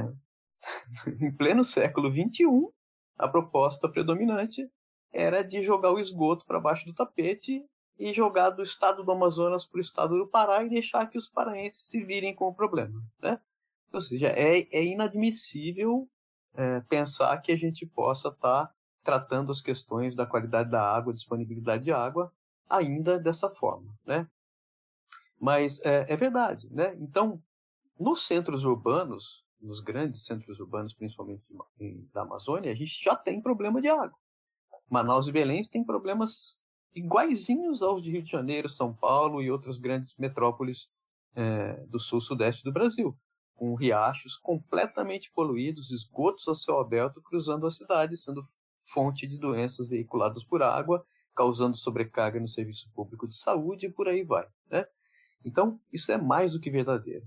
em pleno século vinte e um, a proposta predominante era de jogar o esgoto para baixo do tapete e jogar do estado do Amazonas para o estado do Pará e deixar que os paraenses se virem com o problema, né? Ou seja, é, é inadmissível é, pensar que a gente possa estar tratando as questões da qualidade da água, disponibilidade de água, ainda dessa forma, né? Mas é, é verdade, né? Então, nos centros urbanos, nos grandes centros urbanos, principalmente da Amazônia, a gente já tem problema de água. Manaus e Belém têm problemas iguaizinhos aos de Rio de Janeiro, São Paulo e outras grandes metrópoles é, do sul-sudeste do Brasil, com riachos completamente poluídos, esgotos a céu aberto cruzando a cidade, sendo fonte de doenças veiculadas por água, causando sobrecarga no serviço público de saúde e por aí vai, né? Então, isso é mais do que verdadeiro.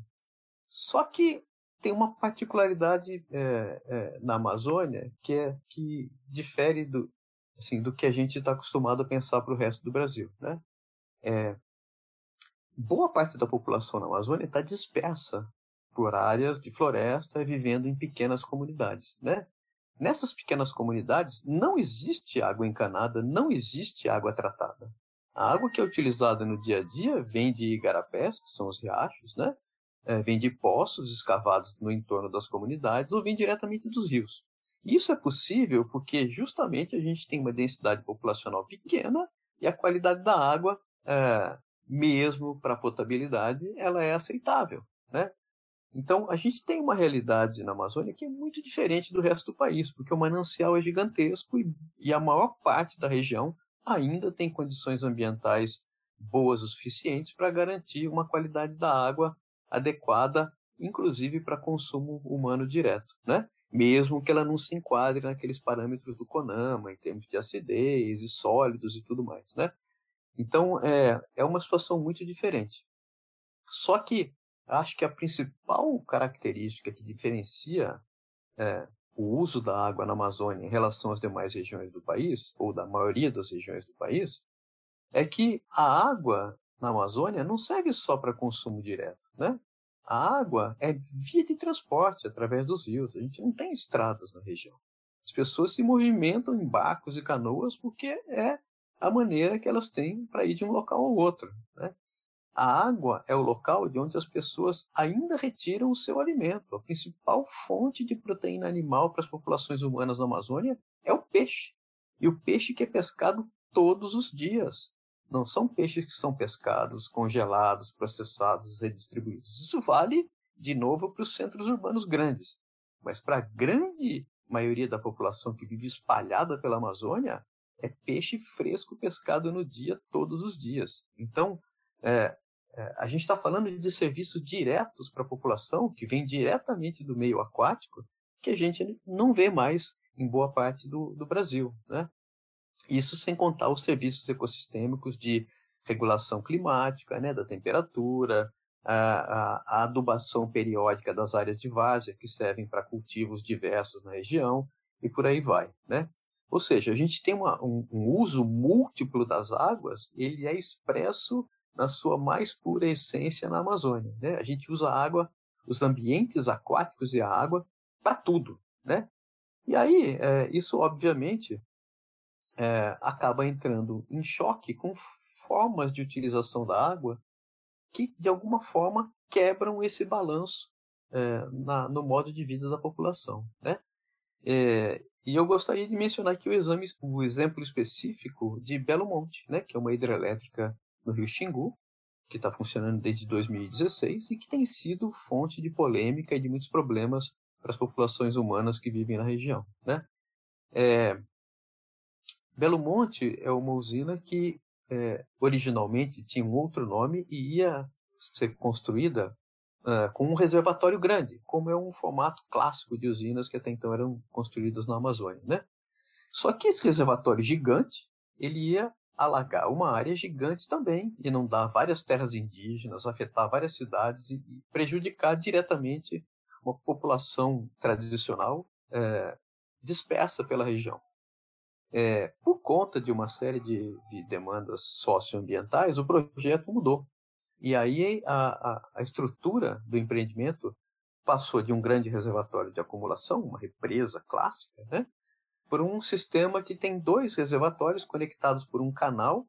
Só que tem uma particularidade é, é, na Amazônia que, é, que difere do Assim, do que a gente está acostumado a pensar para o resto do Brasil, né? É, boa parte da população na Amazônia está dispersa por áreas de floresta, vivendo em pequenas comunidades, né? Nessas pequenas comunidades não existe água encanada, não existe água tratada. A água que é utilizada no dia a dia vem de igarapés, que são os riachos, né? É, vem de poços escavados no entorno das comunidades ou vem diretamente dos rios. Isso é possível porque justamente a gente tem uma densidade populacional pequena e a qualidade da água, é, mesmo para potabilidade, ela é aceitável, né? Então, a gente tem uma realidade na Amazônia que é muito diferente do resto do país, porque o manancial é gigantesco e, e a maior parte da região ainda tem condições ambientais boas o suficientes para garantir uma qualidade da água adequada, inclusive para consumo humano direto, né? Mesmo que ela não se enquadre naqueles parâmetros do CONAMA, em termos de acidez e sólidos e tudo mais, né? Então, é, é uma situação muito diferente. Só que, acho que a principal característica que diferencia é, o uso da água na Amazônia em relação às demais regiões do país, ou da maioria das regiões do país, é que a água na Amazônia não serve só para consumo direto, né? A água é via de transporte através dos rios. A gente não tem estradas na região. As pessoas se movimentam em barcos e canoas porque é a maneira que elas têm para ir de um local ao outro, né? A água é o local de onde as pessoas ainda retiram o seu alimento. A principal fonte de proteína animal para as populações humanas na Amazônia é o peixe. E o peixe que é pescado todos os dias. Não são peixes que são pescados, congelados, processados, redistribuídos. Isso vale, de novo, para os centros urbanos grandes. Mas para a grande maioria da população que vive espalhada pela Amazônia, é peixe fresco pescado no dia, todos os dias. Então, é, a gente está falando de serviços diretos para a população, que vem diretamente do meio aquático, que a gente não vê mais em boa parte do, do Brasil, né? Isso sem contar os serviços ecossistêmicos de regulação climática, né, da temperatura, a, a, a adubação periódica das áreas de várzea, que servem para cultivos diversos na região, e por aí vai, né? Ou seja, a gente tem uma, um, um uso múltiplo das águas, ele é expresso na sua mais pura essência na Amazônia, né? A gente usa a água, os ambientes aquáticos e a água para tudo, né? E aí, é, isso obviamente é, acaba entrando em choque com formas de utilização da água que, de alguma forma, quebram esse balanço é, na, no modo de vida da população, né? É, e eu gostaria de mencionar aqui o, exame, o exemplo específico de Belo Monte, né, que é uma hidrelétrica no Rio Xingu, que está funcionando desde dois mil e dezesseis e que tem sido fonte de polêmica e de muitos problemas para as populações humanas que vivem na região, né? É, Belo Monte é uma usina que é, originalmente tinha um outro nome e ia ser construída uh, com um reservatório grande, como é um formato clássico de usinas que até então eram construídas na Amazônia, né? Só que esse reservatório gigante, ele ia alagar uma área gigante também, inundar várias terras indígenas, afetar várias cidades e prejudicar diretamente uma população tradicional é, dispersa pela região. É, por conta de uma série de, de demandas socioambientais, o projeto mudou. E aí a, a, a estrutura do empreendimento passou de um grande reservatório de acumulação, uma represa clássica, né, por um sistema que tem dois reservatórios conectados por um canal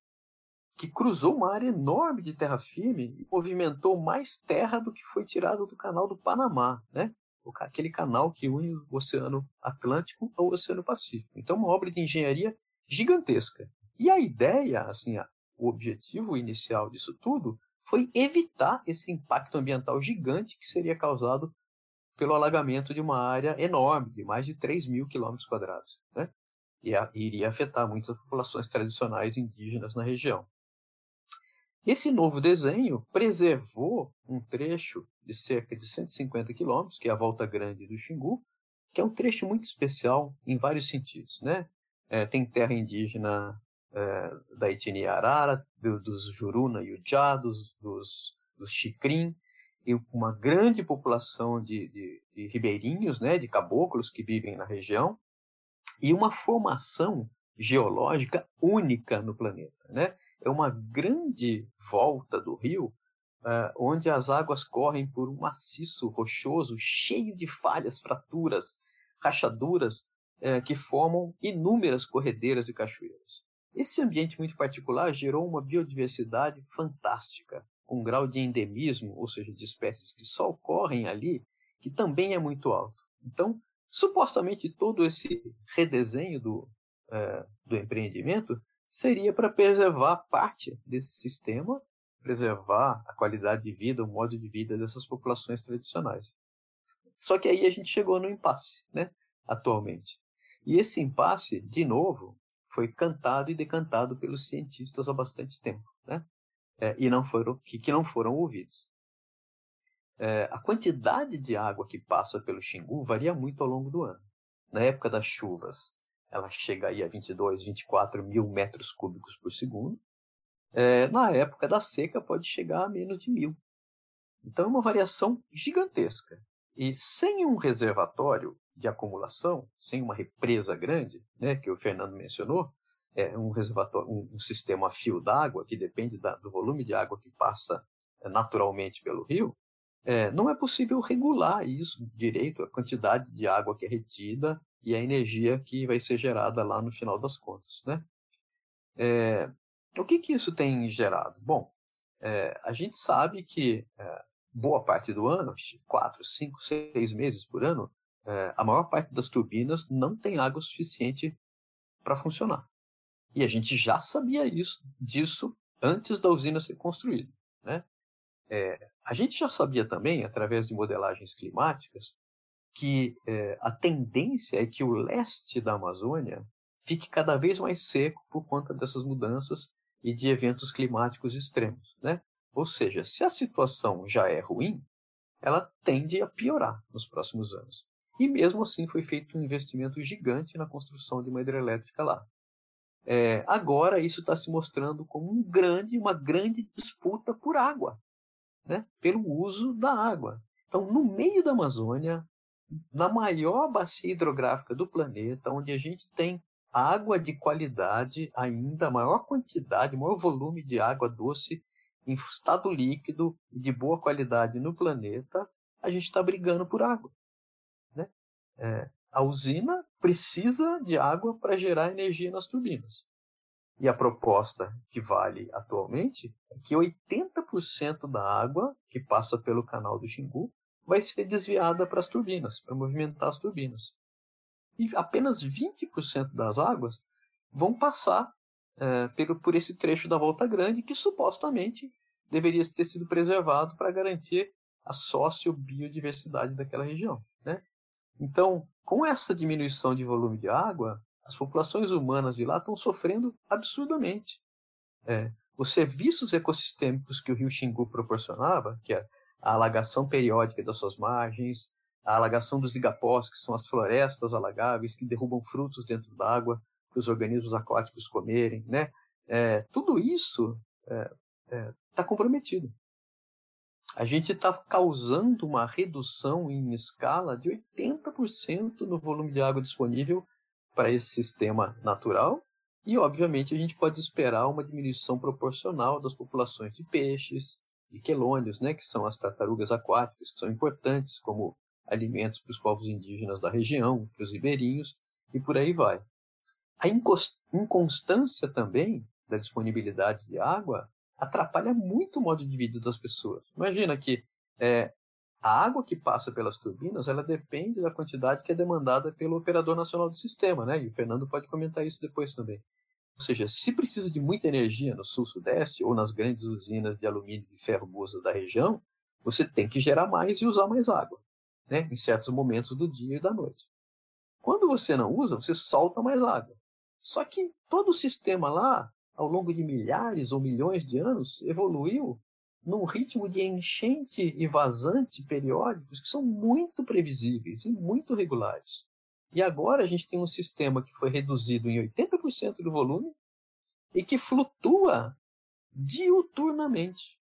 que cruzou uma área enorme de terra firme e movimentou mais terra do que foi tirado do canal do Panamá, né? Aquele canal que une o Oceano Atlântico ao Oceano Pacífico. Então, uma obra de engenharia gigantesca. E a ideia, assim, o objetivo inicial disso tudo foi evitar esse impacto ambiental gigante que seria causado pelo alagamento de uma área enorme, de mais de três mil quilômetros quadrados, né? E a, iria afetar muitas populações tradicionais indígenas na região. Esse novo desenho preservou um trecho de cerca de cento e cinquenta quilômetros, que é a Volta Grande do Xingu, que é um trecho muito especial em vários sentidos, né? É, tem terra indígena é, da etnia Arara, do, dos Juruna e Ujá, dos, dos, dos Xicrim, e uma grande população de, de, de ribeirinhos, né, de caboclos que vivem na região, e uma formação geológica única no planeta, né? É uma grande volta do rio, uh, onde as águas correm por um maciço rochoso, cheio de falhas, fraturas, rachaduras, uh, que formam inúmeras corredeiras e cachoeiras. Esse ambiente muito particular gerou uma biodiversidade fantástica, um grau de endemismo, ou seja, de espécies que só ocorrem ali, que também é muito alto. Então, supostamente, todo esse redesenho do, é, do empreendimento seria para preservar parte desse sistema, preservar a qualidade de vida, o modo de vida dessas populações tradicionais. Só que aí a gente chegou no impasse, né, atualmente. E esse impasse, de novo, foi cantado e decantado pelos cientistas há bastante tempo, né? É, e não foram, que, que não foram ouvidos. É, a quantidade de água que passa pelo Xingu varia muito ao longo do ano. Na época das chuvas, ela chega aí a vinte e dois, vinte e quatro mil metros cúbicos por segundo. É, na época da seca, pode chegar a menos de mil. Então, é uma variação gigantesca. E sem um reservatório de acumulação, sem uma represa grande, né, que o Fernando mencionou, é um reservatório, um, um sistema a fio d'água que depende da, do volume de água que passa naturalmente pelo rio, é, não é possível regular isso direito, a quantidade de água que é retida e a energia que vai ser gerada lá no final das contas, né? É, o que que isso tem gerado? Bom, é, a gente sabe que é, boa parte do ano, quatro, cinco, seis meses por ano, é, a maior parte das turbinas não tem água suficiente para funcionar. E a gente já sabia isso, disso antes da usina ser construída, né? É, a gente já sabia também, através de modelagens climáticas, que é, a tendência é que o leste da Amazônia fique cada vez mais seco por conta dessas mudanças e de eventos climáticos extremos, né? Ou seja, se a situação já é ruim, ela tende a piorar nos próximos anos. E mesmo assim foi feito um investimento gigante na construção de uma hidrelétrica lá. É, agora isso está se mostrando como um grande, uma grande disputa por água, né? Pelo uso da água. Então, no meio da Amazônia, na maior bacia hidrográfica do planeta, onde a gente tem água de qualidade ainda, maior quantidade, maior volume de água doce em estado líquido e de boa qualidade no planeta, a gente está brigando por água, né? É, a usina precisa de água para gerar energia nas turbinas. E a proposta que vale atualmente é que oitenta por cento da água que passa pelo canal do Xingu vai ser desviada para as turbinas, para movimentar as turbinas. E apenas vinte por cento das águas vão passar É, pelo, por esse trecho da Volta Grande, que supostamente deveria ter sido preservado para garantir a sócio-biodiversidade daquela região, né? Então, com essa diminuição de volume de água, as populações humanas de lá estão sofrendo absurdamente. É, os serviços ecossistêmicos que o rio Xingu proporcionava, que é a alagação periódica das suas margens, a alagação dos igapós, que são as florestas alagáveis, que derrubam frutos dentro d'água, que os organismos aquáticos comerem, né? É, tudo isso está é, é, comprometido. A gente está causando uma redução em escala de oitenta por cento no volume de água disponível para esse sistema natural e, obviamente, a gente pode esperar uma diminuição proporcional das populações de peixes, de quelônios, né? Que são as tartarugas aquáticas, que são importantes como alimentos para os povos indígenas da região, para os ribeirinhos e por aí vai. A inconstância também da disponibilidade de água atrapalha muito o modo de vida das pessoas. Imagina que é, a água que passa pelas turbinas, ela depende da quantidade que é demandada pelo operador nacional do sistema, né? E o Fernando pode comentar isso depois também. Ou seja, se precisa de muita energia no sul-sudeste ou nas grandes usinas de alumínio e ferro busa da região, você tem que gerar mais e usar mais água, né? Em certos momentos do dia e da noite. Quando você não usa, você solta mais água. Só que todo o sistema lá, ao longo de milhares ou milhões de anos, evoluiu num ritmo de enchente e vazante periódicos que são muito previsíveis e muito regulares. E agora a gente tem um sistema que foi reduzido em oitenta por cento do volume e que flutua diuturnamente.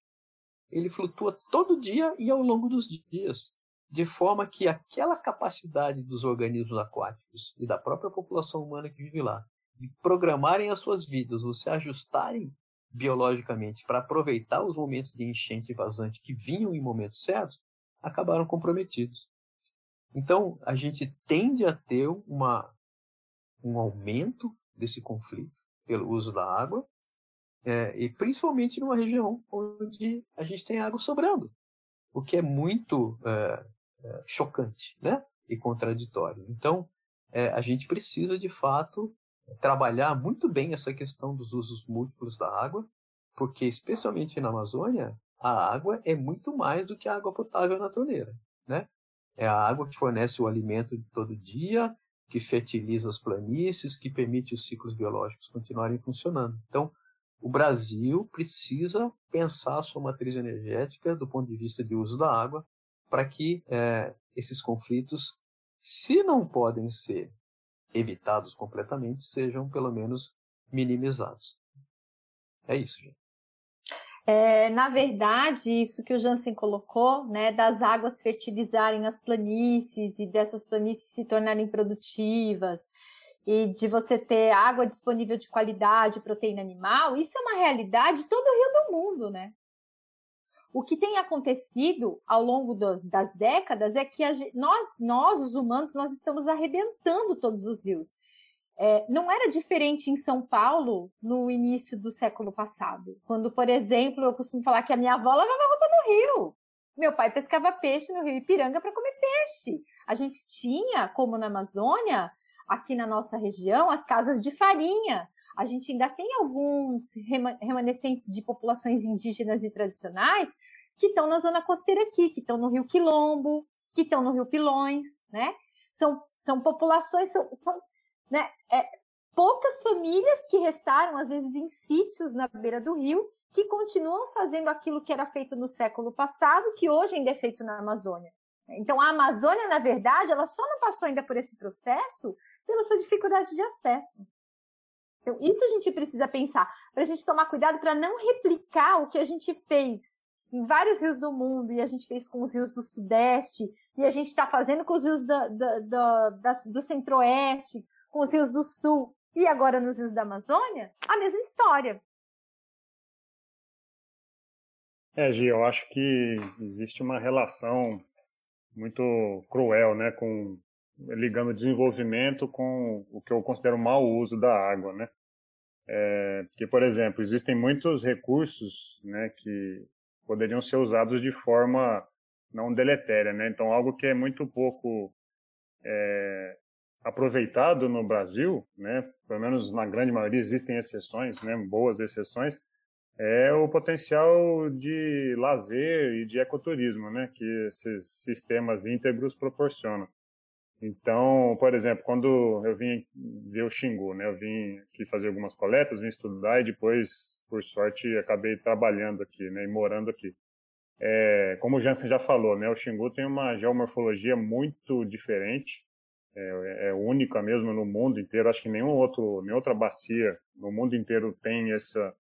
Ele flutua todo dia e ao longo dos dias, de forma que aquela capacidade dos organismos aquáticos e da própria população humana que vive lá de programarem as suas vidas, ou se ajustarem biologicamente para aproveitar os momentos de enchente e vazante que vinham em momentos certos, acabaram comprometidos. Então, a gente tende a ter uma, um aumento desse conflito, pelo uso da água, é, e principalmente numa região onde a gente tem água sobrando, o que é muito é, é, chocante, né? E contraditório. Então, é, a gente precisa, de fato, trabalhar muito bem essa questão dos usos múltiplos da água, porque, especialmente na Amazônia, a água é muito mais do que a água potável na torneira, né? É a água que fornece o alimento de todo dia, que fertiliza as planícies, que permite os ciclos biológicos continuarem funcionando. Então, o Brasil precisa pensar a sua matriz energética do ponto de vista de uso da água para que é, esses conflitos, se não podem ser evitados completamente, sejam pelo menos minimizados. É isso, gente. É, na verdade, isso que o Jansen colocou, né, das águas fertilizarem as planícies e dessas planícies se tornarem produtivas e de você ter água disponível de qualidade, proteína animal, isso é uma realidade de todo o rio do mundo, né? O que tem acontecido ao longo dos, das décadas é que a, nós, nós, os humanos, nós estamos arrebentando todos os rios. É, não era diferente em São Paulo no início do século passado, quando, por exemplo, eu costumo falar que a minha avó lavava roupa no rio. Meu pai pescava peixe no rio Ipiranga para comer peixe. A gente tinha, como na Amazônia, aqui na nossa região, as casas de farinha. A gente ainda tem alguns remanescentes de populações indígenas e tradicionais que estão na zona costeira aqui, que estão no Rio Quilombo, que estão no Rio Pilões, né? São, são populações, são, são né? é, poucas famílias que restaram, às vezes, em sítios na beira do rio, que continuam fazendo aquilo que era feito no século passado, que hoje ainda é feito na Amazônia. Então, a Amazônia, na verdade, ela só não passou ainda por esse processo pela sua dificuldade de acesso. Então, isso a gente precisa pensar, para a gente tomar cuidado para não replicar o que a gente fez em vários rios do mundo, e a gente fez com os rios do Sudeste, e a gente está fazendo com os rios do, do, do, do, do Centro-Oeste, com os rios do Sul, e agora nos rios da Amazônia, a mesma história. É, Gi, eu acho que existe uma relação muito cruel, né, com... ligando o desenvolvimento com o que eu considero mau uso da água, né? É, porque, por exemplo, existem muitos recursos, né, que poderiam ser usados de forma não deletéria, né? Então, algo que é muito pouco é, aproveitado no Brasil, né? Pelo menos na grande maioria existem exceções, né? Boas exceções, é o potencial de lazer e de ecoturismo, né? Que esses sistemas íntegros proporcionam. Então, por exemplo, quando eu vim ver o Xingu, né, eu vim aqui fazer algumas coletas, vim estudar e depois, por sorte, acabei trabalhando aqui, né, e morando aqui. É, como o Jansen já falou, né, o Xingu tem uma geomorfologia muito diferente, é, é única mesmo no mundo inteiro, acho que nenhum outro, nenhuma outra bacia no mundo inteiro tem essa,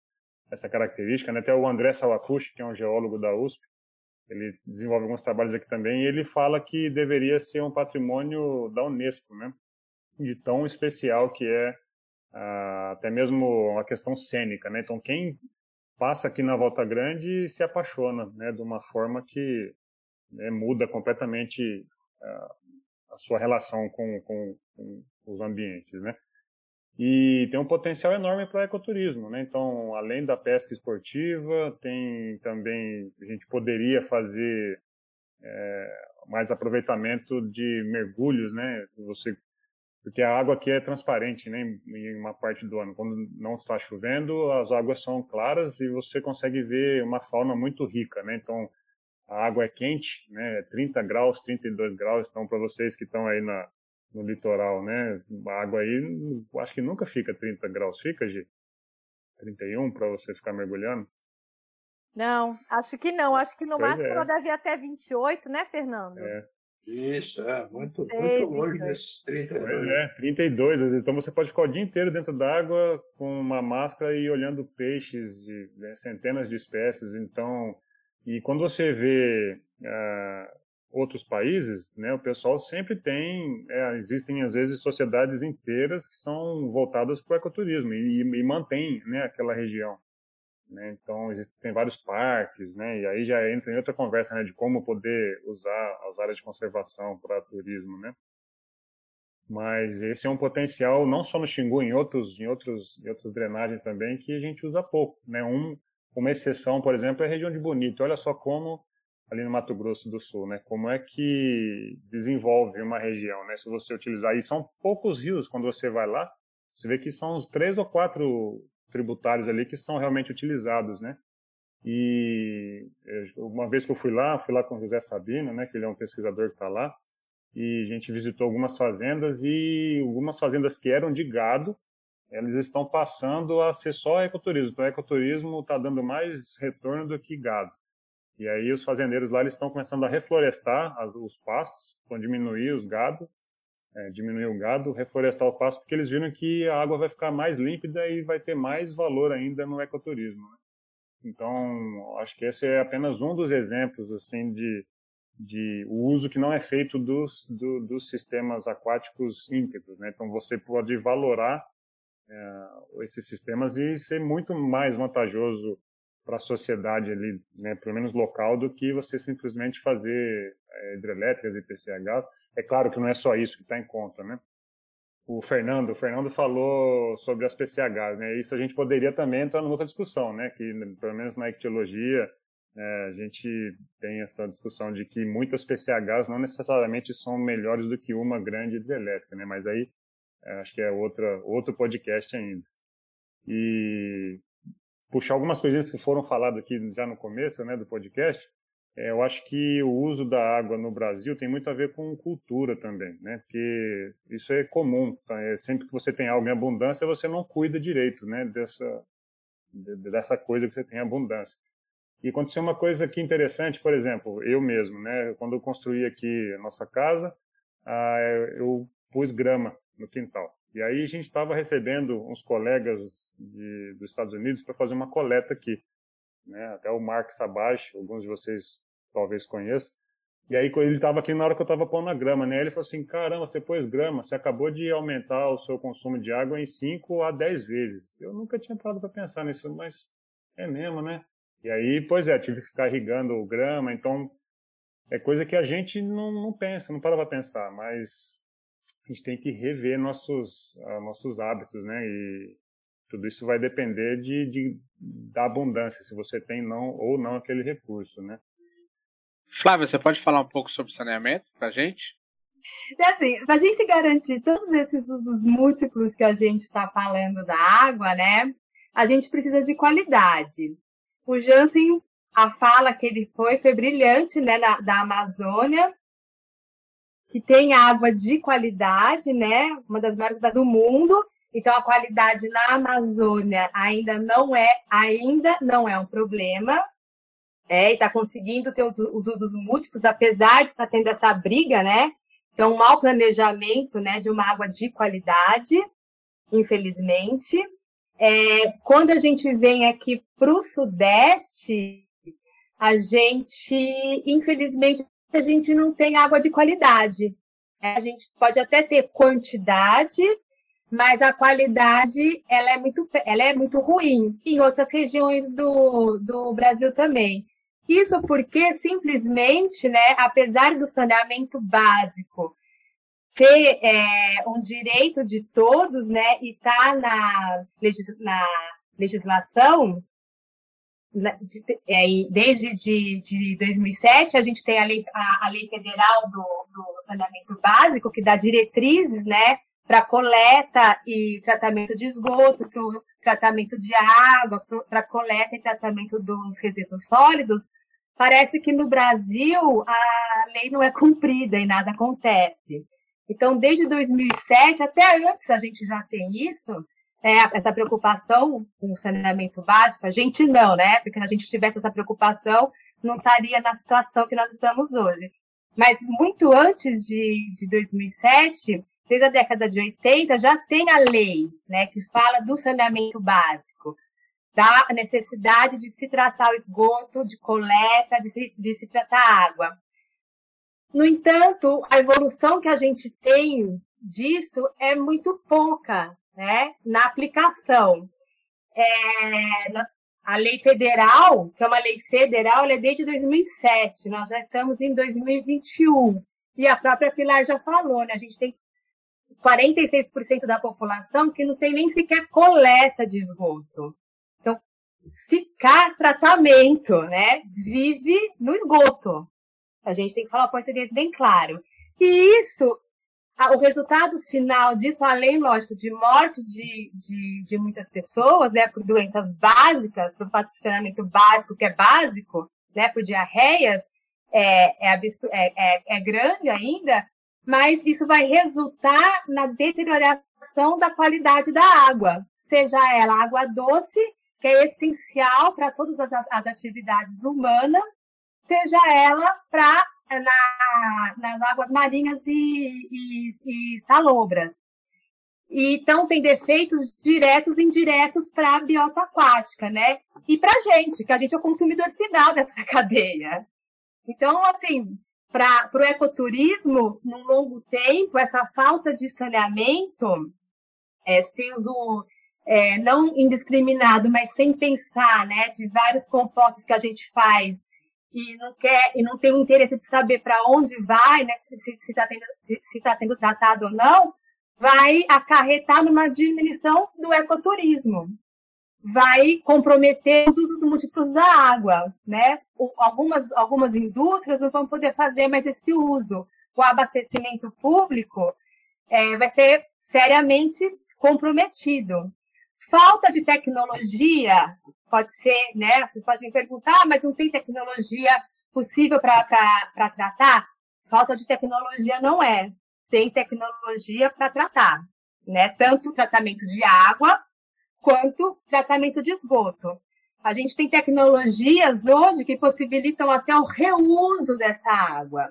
essa característica, né, até o André Sawakushi, que é um geólogo da U S P, ele desenvolve alguns trabalhos aqui também, e ele fala que deveria ser um patrimônio da Unesco, né? De tão especial que é ah, até mesmo a questão cênica, né? Então, quem passa aqui na Volta Grande se apaixona, né? De uma forma que, né, muda completamente ah, a sua relação com, com, com os ambientes, né? E tem um potencial enorme para o ecoturismo, né? Então, além da pesca esportiva, tem também, a gente poderia fazer é, mais aproveitamento de mergulhos, né? Você, porque a água aqui é transparente, né? Em, em uma parte do ano, quando não está chovendo, as águas são claras e você consegue ver uma fauna muito rica, né? Então, a água é quente, né? trinta graus, trinta e dois graus, então para vocês que estão aí na no litoral, né? A água aí, acho que nunca fica trinta graus. Fica, Gi? trinta e um para você ficar mergulhando? Não, acho que não. Acho que no pois máximo é. Ela deve ir até vinte e oito, né, Fernando? É. Isso, é. Muito, muito longe desses trinta e dois. Pois é, trinta e dois. Às vezes. Então você pode ficar o dia inteiro dentro d'água com uma máscara e olhando peixes, de, né, centenas de espécies. Então, e quando você vê... Ah, outros países, né, o pessoal sempre tem, é, existem às vezes sociedades inteiras que são voltadas para o ecoturismo e, e mantém, né, aquela região, né, então existem vários parques, né, e aí já entra em outra conversa, né, de como poder usar as áreas de conservação para turismo, né, mas esse é um potencial não só no Xingu, em outros, em outros, em outras drenagens também, que a gente usa pouco, né? Um, uma exceção, por exemplo, é a região de Bonito. Olha só como, ali no Mato Grosso do Sul, né? Como é que desenvolve uma região, né? Se você utilizar, e são poucos rios, quando você vai lá, você vê que são uns três ou quatro tributários ali que são realmente utilizados, né? E uma vez que eu fui lá, fui lá com o José Sabino, né, que ele é um pesquisador que está lá, e a gente visitou algumas fazendas, e algumas fazendas que eram de gado, elas estão passando a ser só ecoturismo. Então, o ecoturismo está dando mais retorno do que gado. E aí os fazendeiros lá, eles estão começando a reflorestar as, os pastos, então diminuir os gado, é, diminuir o gado, reflorestar o pasto, porque eles viram que a água vai ficar mais límpida e vai ter mais valor ainda no ecoturismo, né? Então, acho que esse é apenas um dos exemplos, assim, de, de o uso que não é feito dos, do, dos sistemas aquáticos íntegros, né? Então, você pode valorar é, esses sistemas e ser muito mais vantajoso para a sociedade ali, né, pelo menos local, do que você simplesmente fazer é, hidrelétricas e P C Hs. É claro que não é só isso que está em conta, né? O Fernando, o Fernando falou sobre as P C Hs, né? Isso a gente poderia também entrar numa outra discussão, né? Que, pelo menos na ictiologia, é, a gente tem essa discussão de que muitas P C Hs não necessariamente são melhores do que uma grande hidrelétrica, né? Mas aí, acho que é outra, outro podcast ainda. E puxar algumas coisinhas que foram faladas aqui já no começo, né, do podcast, é, eu acho que o uso da água no Brasil tem muito a ver com cultura também, né, porque isso é comum, tá? É, sempre que você tem algo em abundância, você não cuida direito, né, dessa, de, dessa coisa que você tem em abundância. E aconteceu uma coisa aqui interessante, por exemplo, eu mesmo, né, quando eu construí aqui a nossa casa, ah, eu pus grama no quintal. E aí a gente estava recebendo uns colegas de, dos Estados Unidos para fazer uma coleta aqui, né? Até o Mark Sabage, alguns de vocês talvez conheçam. E aí ele estava aqui na hora que eu estava pondo a grama, né? Ele falou assim, caramba, você pôs grama, você acabou de aumentar o seu consumo de água em cinco a dez vezes. Eu nunca tinha parado para pensar nisso, mas é mesmo, né? E aí, pois é, tive que ficar irrigando o grama, então é coisa que a gente não, não pensa, não para para pensar, mas a gente tem que rever nossos, nossos hábitos, né? E tudo isso vai depender de, de, da abundância, se você tem não, ou não aquele recurso, né? Flávia, você pode falar um pouco sobre saneamento pra gente? É assim, pra gente garantir todos esses usos múltiplos que a gente está falando da água, né? A gente precisa de qualidade. O Jansen, a fala que ele foi, foi brilhante, né? Da, da Amazônia, que tem água de qualidade, né? Uma das maiores do mundo. Então, a qualidade na Amazônia ainda não é, ainda não é um problema. É, e está conseguindo ter os, os usos múltiplos, apesar de estar tendo essa briga, né? Então, um mau planejamento, né, de uma água de qualidade, infelizmente. É, quando a gente vem aqui para o Sudeste, a gente, infelizmente, a gente não tem água de qualidade. A gente pode até ter quantidade, mas a qualidade ela é muito, ela é muito ruim em outras regiões do, do Brasil também. Isso porque, simplesmente, né, apesar do saneamento básico ter é, um direito de todos, né, e tá na, legis, na legislação, desde de, de dois mil e sete, a gente tem a lei, a, a lei federal do, do saneamento básico, que dá diretrizes, né, para coleta e tratamento de esgoto, para o tratamento de água, para coleta e tratamento dos resíduos sólidos. Parece que no Brasil a lei não é cumprida e nada acontece. Então, desde dois mil e sete, até antes a gente já tem isso, É, essa preocupação com o saneamento básico, a gente não, né? Porque se a gente tivesse essa preocupação, não estaria na situação que nós estamos hoje. Mas muito antes de, de dois mil e sete, desde a década de oitenta, já tem a lei, né, que fala do saneamento básico, da necessidade de se tratar o esgoto, de coleta, de se, de se tratar a água. No entanto, a evolução que a gente tem disso é muito pouca, né, na aplicação. É, a lei federal, que é uma lei federal, ela é desde dois mil e sete, nós já estamos em dois mil e vinte e um, e a própria Pilar já falou, né, a gente tem quarenta e seis por cento da população que não tem nem sequer coleta de esgoto. Então, ficar tratamento, né, vive no esgoto. A gente tem que falar o português bem claro. E isso, o resultado final disso, além, lógico, de morte de, de, de muitas pessoas, né, por doenças básicas, por funcionamento básico, que é básico, né, por diarreias, é, é, é, é grande ainda, mas isso vai resultar na deterioração da qualidade da água, seja ela água doce, que é essencial para todas as, as atividades humanas, seja ela para na, nas águas marinhas e, e, e salobras. E, então, tem defeitos diretos e indiretos para a biota aquática, né? E para a gente, que a gente é o consumidor final dessa cadeia. Então, assim, para o ecoturismo, num longo tempo, essa falta de saneamento, é, sem uso é, não indiscriminado, mas sem pensar, né, de vários compostos que a gente faz, e não quer e não tem o interesse de saber para onde vai, né, se está se sendo, se tá sendo tratado ou não, vai acarretar numa diminuição do ecoturismo, vai comprometer os usos múltiplos da água, né? O, algumas, algumas indústrias não vão poder fazer mais esse uso. O abastecimento público é, vai ser seriamente comprometido. Falta de tecnologia, pode ser, né? Você pode me perguntar, mas não tem tecnologia possível para tratar? Falta de tecnologia não é. Tem tecnologia para tratar, né? Tanto tratamento de água quanto tratamento de esgoto. A gente tem tecnologias hoje que possibilitam até o reuso dessa água,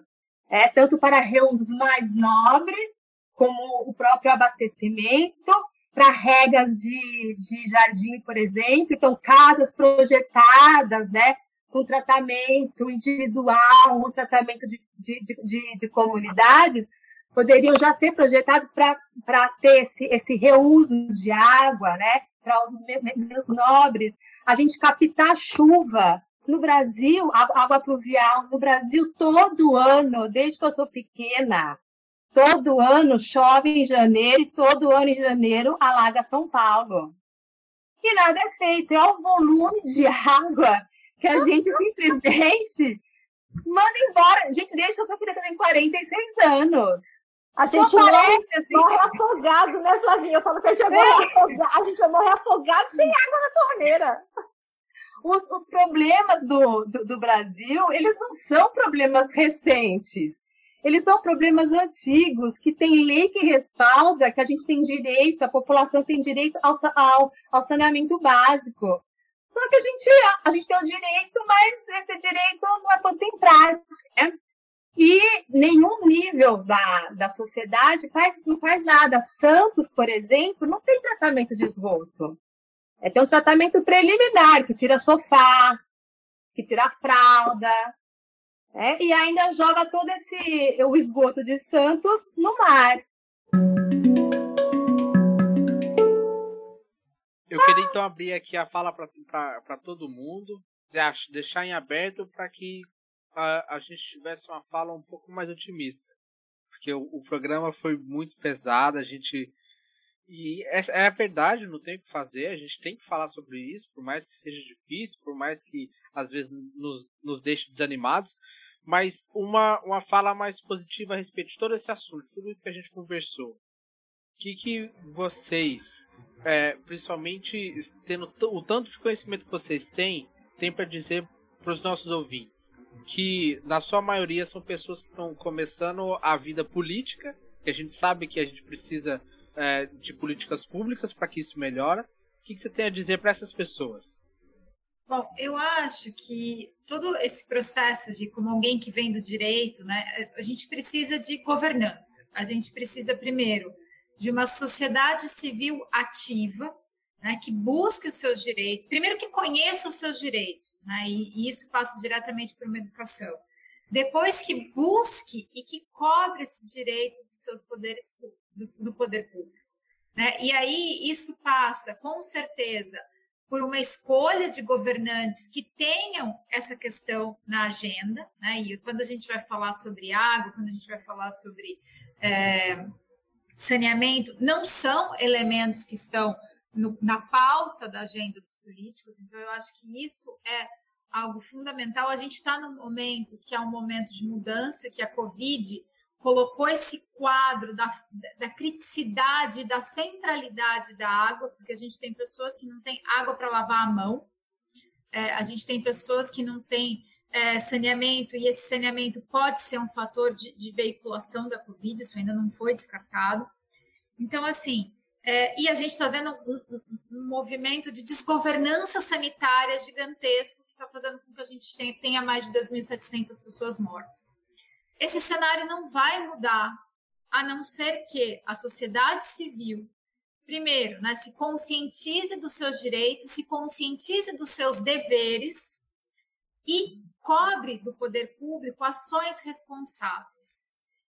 é, tanto para reusos mais nobres, como o próprio abastecimento, para regas de, de jardim, por exemplo. Então, casas projetadas, né, com tratamento individual, um tratamento de, de, de, de comunidades, poderiam já ser projetados para ter esse, esse reuso de água, né, para usos menos nobres. A gente captar chuva no Brasil, água pluvial no Brasil todo ano, desde que eu sou pequena. Todo ano chove em janeiro e todo ano em janeiro alaga São Paulo. E nada é feito, é o volume de água que a gente simplesmente manda embora. A gente deixa eu sou pequena, tem quarenta e seis anos. A gente morre, assim, morre afogado, né, Flavinha? Eu falo que a gente, é. afogado, a gente vai morrer afogado sem água na torneira. Os, os problemas do, do, do Brasil, eles não são problemas recentes. Eles são problemas antigos, que tem lei que respalda, que a gente tem direito, a população tem direito ao, ao, ao saneamento básico. Só que a gente, a gente tem o direito, mas esse direito não é posto em prática, né? E nenhum nível da, da sociedade faz, não faz nada. Santos, por exemplo, não tem tratamento de esgoto. É, tem um tratamento preliminar, que tira sofá, que tira fralda, né? E ainda joga todo esse, o esgoto de Santos no mar. Eu queria, então, abrir aqui a fala para todo mundo, deixar em aberto para que A, a gente tivesse uma fala um pouco mais otimista, porque o, o programa foi muito pesado, a gente, e é, é a verdade, não tem o que fazer, a gente tem que falar sobre isso, por mais que seja difícil, por mais que às vezes nos, nos deixe desanimados, mas uma, uma fala mais positiva a respeito de todo esse assunto, tudo isso que a gente conversou. O que, que vocês, é, principalmente tendo o tanto de conhecimento que vocês têm, tem para dizer para os nossos ouvintes? Que na sua maioria são pessoas que estão começando a vida política, que a gente sabe que a gente precisa é, de políticas públicas para que isso melhore. O que, que você tem a dizer para essas pessoas? Bom, eu acho que todo esse processo de como alguém que vem do direito, né, a gente precisa de governança. A gente precisa, primeiro, de uma sociedade civil ativa, né, que busque os seus direitos, primeiro que conheça os seus direitos, né, e, e isso passa diretamente por uma educação. Depois que busque e que cobre esses direitos dos seus poderes do, do poder público, né? E aí isso passa, com certeza, por uma escolha de governantes que tenham essa questão na agenda, né? E quando a gente vai falar sobre água, quando a gente vai falar sobre é, saneamento não são elementos que estão no, na pauta da agenda dos políticos. Então, eu acho que isso é algo fundamental. A gente está num momento que é um momento de mudança, que a Covid colocou esse quadro da, da criticidade, da centralidade da água, porque a gente tem pessoas que não têm água para lavar a mão, é, a gente tem pessoas que não têm é, saneamento, e esse saneamento pode ser um fator de, de veiculação da Covid, isso ainda não foi descartado. Então, assim, é, e a gente está vendo um, um, um movimento de desgovernança sanitária gigantesco, que está fazendo com que a gente tenha mais de dois mil e setecentas pessoas mortas. Esse cenário não vai mudar, a não ser que a sociedade civil, primeiro, né, se conscientize dos seus direitos, se conscientize dos seus deveres e cobre do poder público ações responsáveis.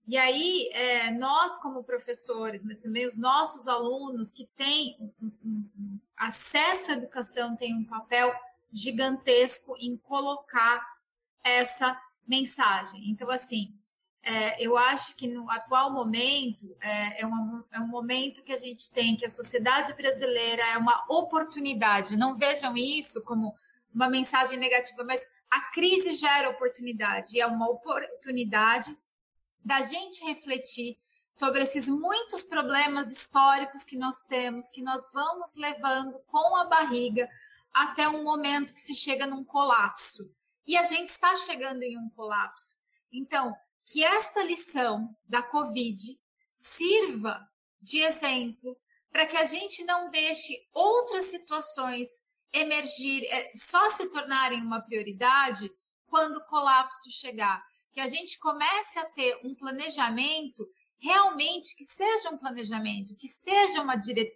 E aí, é, nós como professores, mas também os nossos alunos que têm um, um, um acesso à educação, têm um papel gigantesco em colocar essa mensagem. Então, assim, é, eu acho que no atual momento é, é, uma, é um momento que a gente tem, que a sociedade brasileira é uma oportunidade. Não vejam isso como uma mensagem negativa, mas a crise gera oportunidade, e é uma oportunidade da gente refletir sobre esses muitos problemas históricos que nós temos, que nós vamos levando com a barriga até um momento que se chega num colapso. E a gente está chegando em um colapso. Então, que esta lição da Covid sirva de exemplo para que a gente não deixe outras situações emergir, só se tornarem uma prioridade quando o colapso chegar. Que a gente comece a ter um planejamento realmente que seja um planejamento, que seja uma dire...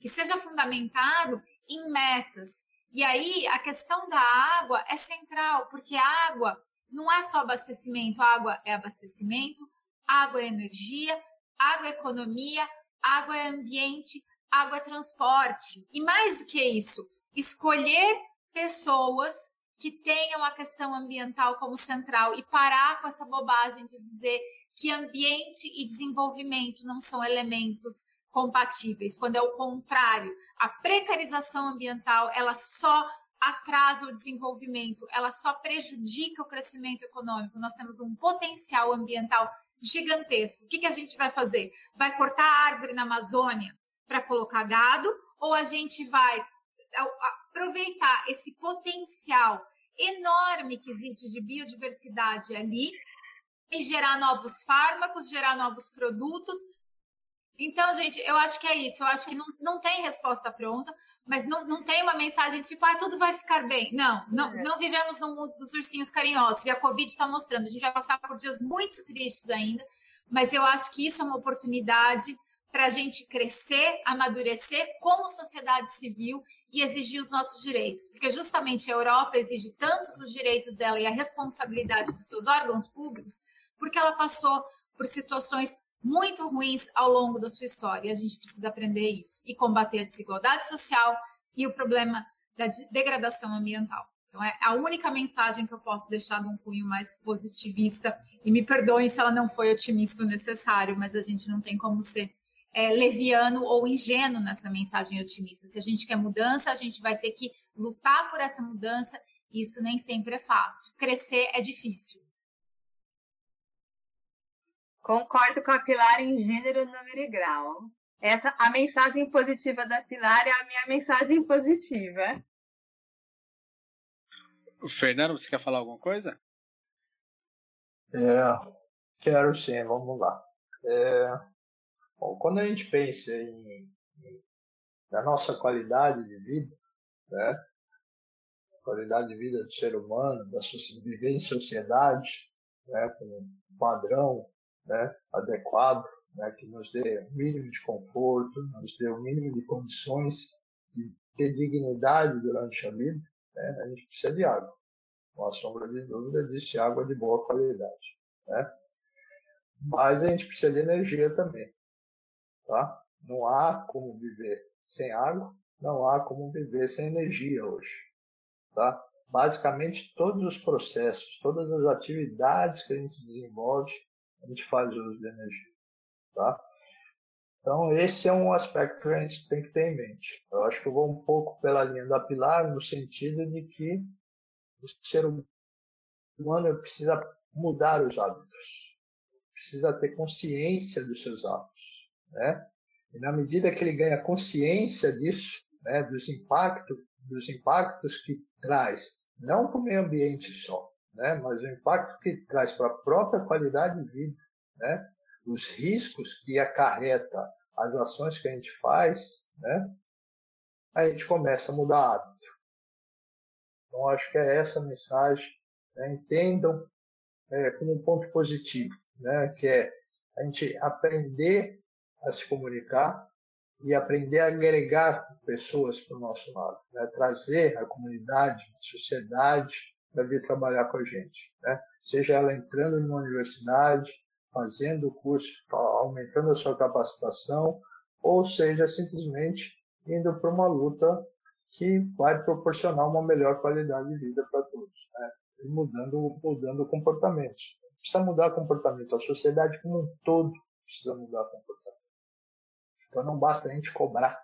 que seja fundamentado em metas. E aí, a questão da água é central, porque a água não é só abastecimento, a água é abastecimento, água é energia, água é economia, água é ambiente, água é transporte. E mais do que isso, escolher pessoas que tenham a questão ambiental como central e parar com essa bobagem de dizer que ambiente e desenvolvimento não são elementos compatíveis, quando é o contrário. A precarização ambiental, ela só atrasa o desenvolvimento, ela só prejudica o crescimento econômico. Nós temos um potencial ambiental gigantesco. O que que a gente vai fazer? Vai cortar a árvore na Amazônia para colocar gado, ou a gente vai aproveitar esse potencial enorme que existe de biodiversidade ali e gerar novos fármacos, gerar novos produtos? Então, gente, eu acho que é isso. Eu acho que não, não tem resposta pronta, mas não, não tem uma mensagem tipo, ah, tudo vai ficar bem. Não, não, não vivemos no mundo dos ursinhos carinhosos, e a Covid está mostrando. A gente vai passar por dias muito tristes ainda, mas eu acho que isso é uma oportunidade para a gente crescer, amadurecer como sociedade civil e exigir os nossos direitos. Porque justamente a Europa exige tantos os direitos dela e a responsabilidade dos seus órgãos públicos, porque ela passou por situações muito ruins ao longo da sua história, e a gente precisa aprender isso e combater a desigualdade social e o problema da degradação ambiental. Então, é a única mensagem que eu posso deixar de um cunho mais positivista, e me perdoem se ela não foi otimista o necessário, mas a gente não tem como ser é, leviano ou ingênuo nessa mensagem otimista. Se a gente quer mudança, a gente vai ter que lutar por essa mudança, e isso nem sempre é fácil. Crescer é difícil. Concordo com a Pilar em gênero, número e grau. Essa, a mensagem positiva da Pilar é a minha mensagem positiva. Fernando, você quer falar alguma coisa? É, quero sim, vamos lá. É, bom, quando a gente pensa em, em, na nossa qualidade de vida, né, qualidade de vida do ser humano, da viver em sociedade, né, com um padrão, né, adequado, né, que nos dê o mínimo de conforto, nos dê o mínimo de condições de ter dignidade durante a vida, né, a gente precisa de água. Com a sombra de dúvida, disse água de boa qualidade. Né? Mas a gente precisa de energia também. Tá? Não há como viver sem água, não há como viver sem energia hoje. Tá? Basicamente, todos os processos, todas as atividades que a gente desenvolve, a gente faz uso de energia, tá? Então, esse é um aspecto que a gente tem que ter em mente. Eu acho que eu vou um pouco pela linha da Pilar, no sentido de que o ser humano precisa mudar os hábitos, precisa ter consciência dos seus hábitos, né? E na medida que ele ganha consciência disso, né, dos impactos, dos impactos que traz, não para o meio ambiente só, né, mas o impacto que traz para a própria qualidade de vida, né? Os riscos que acarreta as ações que a gente faz, né? A gente começa a mudar hábito. Então, acho que é essa a mensagem, né? Entendam é, como um ponto positivo, né? Que é a gente aprender a se comunicar e aprender a agregar pessoas para o nosso lado, né? Trazer a comunidade, a sociedade para vir trabalhar com a gente, né? Seja ela entrando numa universidade, fazendo o curso, aumentando a sua capacitação, ou seja, simplesmente indo para uma luta que vai proporcionar uma melhor qualidade de vida para todos, né? E mudando, mudando comportamento. Precisa mudar comportamento, a sociedade como um todo precisa mudar comportamento. Então não basta a gente cobrar,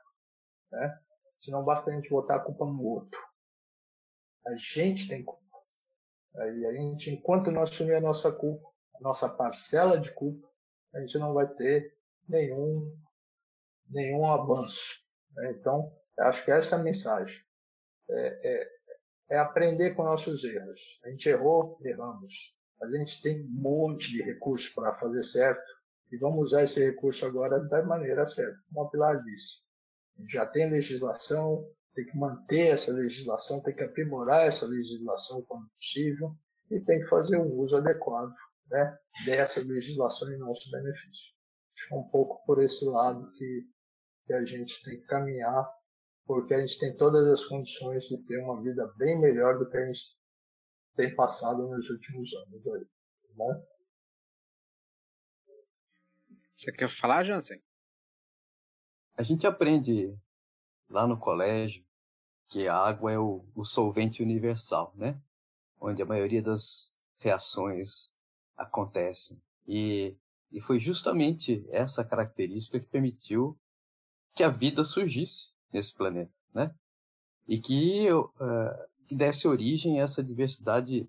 né? Não basta a gente botar a culpa no outro. A gente tem culpa. E a gente, enquanto nós assumir a nossa culpa, nossa parcela de culpa, a gente não vai ter nenhum, nenhum avanço, né? Então, acho que essa é a mensagem. É, é, é aprender com nossos erros. A gente errou, erramos. A gente tem um monte de recursos para fazer certo e vamos usar esse recurso agora da maneira certa, como a Pilar disse. A gente já tem legislação, tem que manter essa legislação, tem que aprimorar essa legislação quando possível e tem que fazer um uso adequado, né, dessa legislação em nosso benefício. Acho que é um pouco por esse lado que, que a gente tem que caminhar, porque a gente tem todas as condições de ter uma vida bem melhor do que a gente tem passado nos últimos anos aí, tá bom? Você quer falar, Jansen? A gente aprende lá no colégio que a água é o, o solvente universal, né? Onde a maioria das reações acontecem. E, e foi justamente essa característica que permitiu que a vida surgisse nesse planeta, né? E que, uh, que desse origem a essa diversidade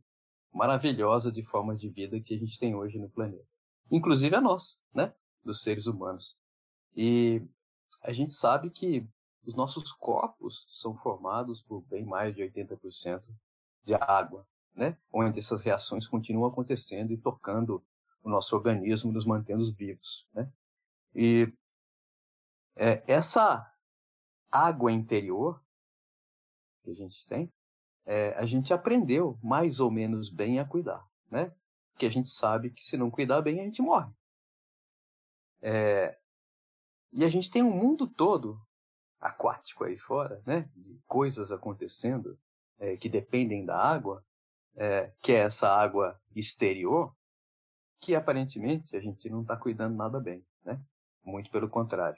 maravilhosa de formas de vida que a gente tem hoje no planeta. Inclusive a nossa, né? Dos seres humanos. E a gente sabe que os nossos corpos são formados por bem mais de oitenta por cento de água, né? Onde essas reações continuam acontecendo e tocando o nosso organismo, nos mantendo vivos, né? E é, essa água interior que a gente tem, é, a gente aprendeu mais ou menos bem a cuidar, né? Porque a gente sabe que se não cuidar bem, a gente morre. É, e a gente tem um mundo todo aquático aí fora, né? De coisas acontecendo é, que dependem da água, É, que é essa água exterior, que aparentemente a gente não está cuidando nada bem, né? Muito pelo contrário.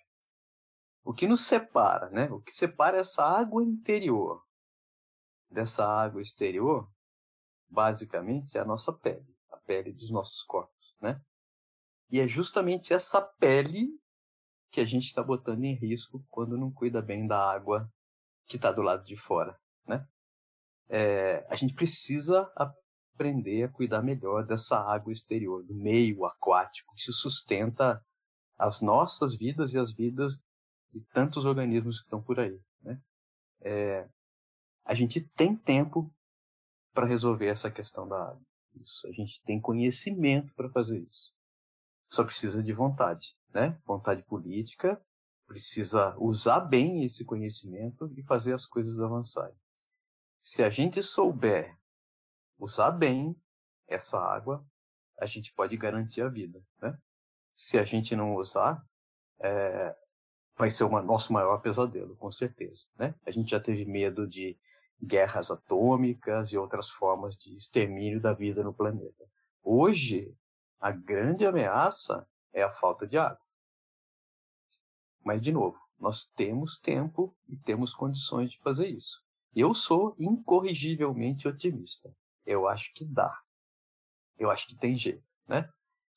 O que nos separa, né? O que separa essa água interior dessa água exterior, basicamente, é a nossa pele, a pele dos nossos corpos, né? E é justamente essa pele que a gente está botando em risco quando não cuida bem da água que está do lado de fora, né? É, a gente precisa aprender a cuidar melhor dessa água exterior, do meio aquático, que sustenta as nossas vidas e as vidas de tantos organismos que estão por aí, né? É, a gente tem tempo para resolver essa questão da água. Isso, a gente tem conhecimento para fazer isso. Só precisa de vontade, né? Vontade política, precisa usar bem esse conhecimento e fazer as coisas avançarem. Se a gente souber usar bem essa água, a gente pode garantir a vida, né? Se a gente não usar, é, vai ser o nosso maior pesadelo, com certeza, né? A gente já teve medo de guerras atômicas e outras formas de extermínio da vida no planeta. Hoje, a grande ameaça é a falta de água. Mas, de novo, nós temos tempo e temos condições de fazer isso. Eu sou incorrigivelmente otimista. Eu acho que dá. Eu acho que tem jeito, né?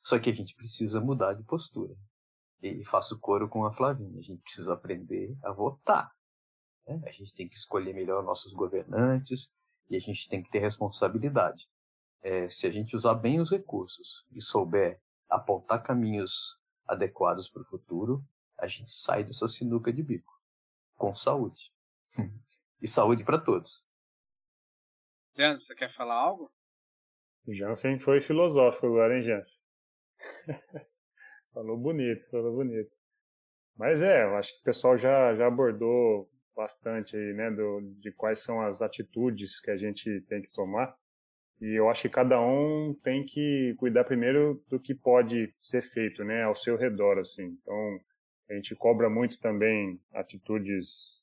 Só que a gente precisa mudar de postura. E faço coro com a Flavinha. A gente precisa aprender a votar. Né? A gente tem que escolher melhor nossos governantes e a gente tem que ter responsabilidade. É, se a gente usar bem os recursos e souber apontar caminhos adequados para o futuro, a gente sai dessa sinuca de bico. Com saúde. E saúde para todos. Leandro, você quer falar algo? Jansen foi filosófico agora, hein, Jansen? Falou bonito, falou bonito. Mas é, eu acho que o pessoal já, já abordou bastante aí, né, do, de quais são as atitudes que a gente tem que tomar. E eu acho que cada um tem que cuidar primeiro do que pode ser feito, né, ao seu redor, assim. Então, a gente cobra muito também atitudes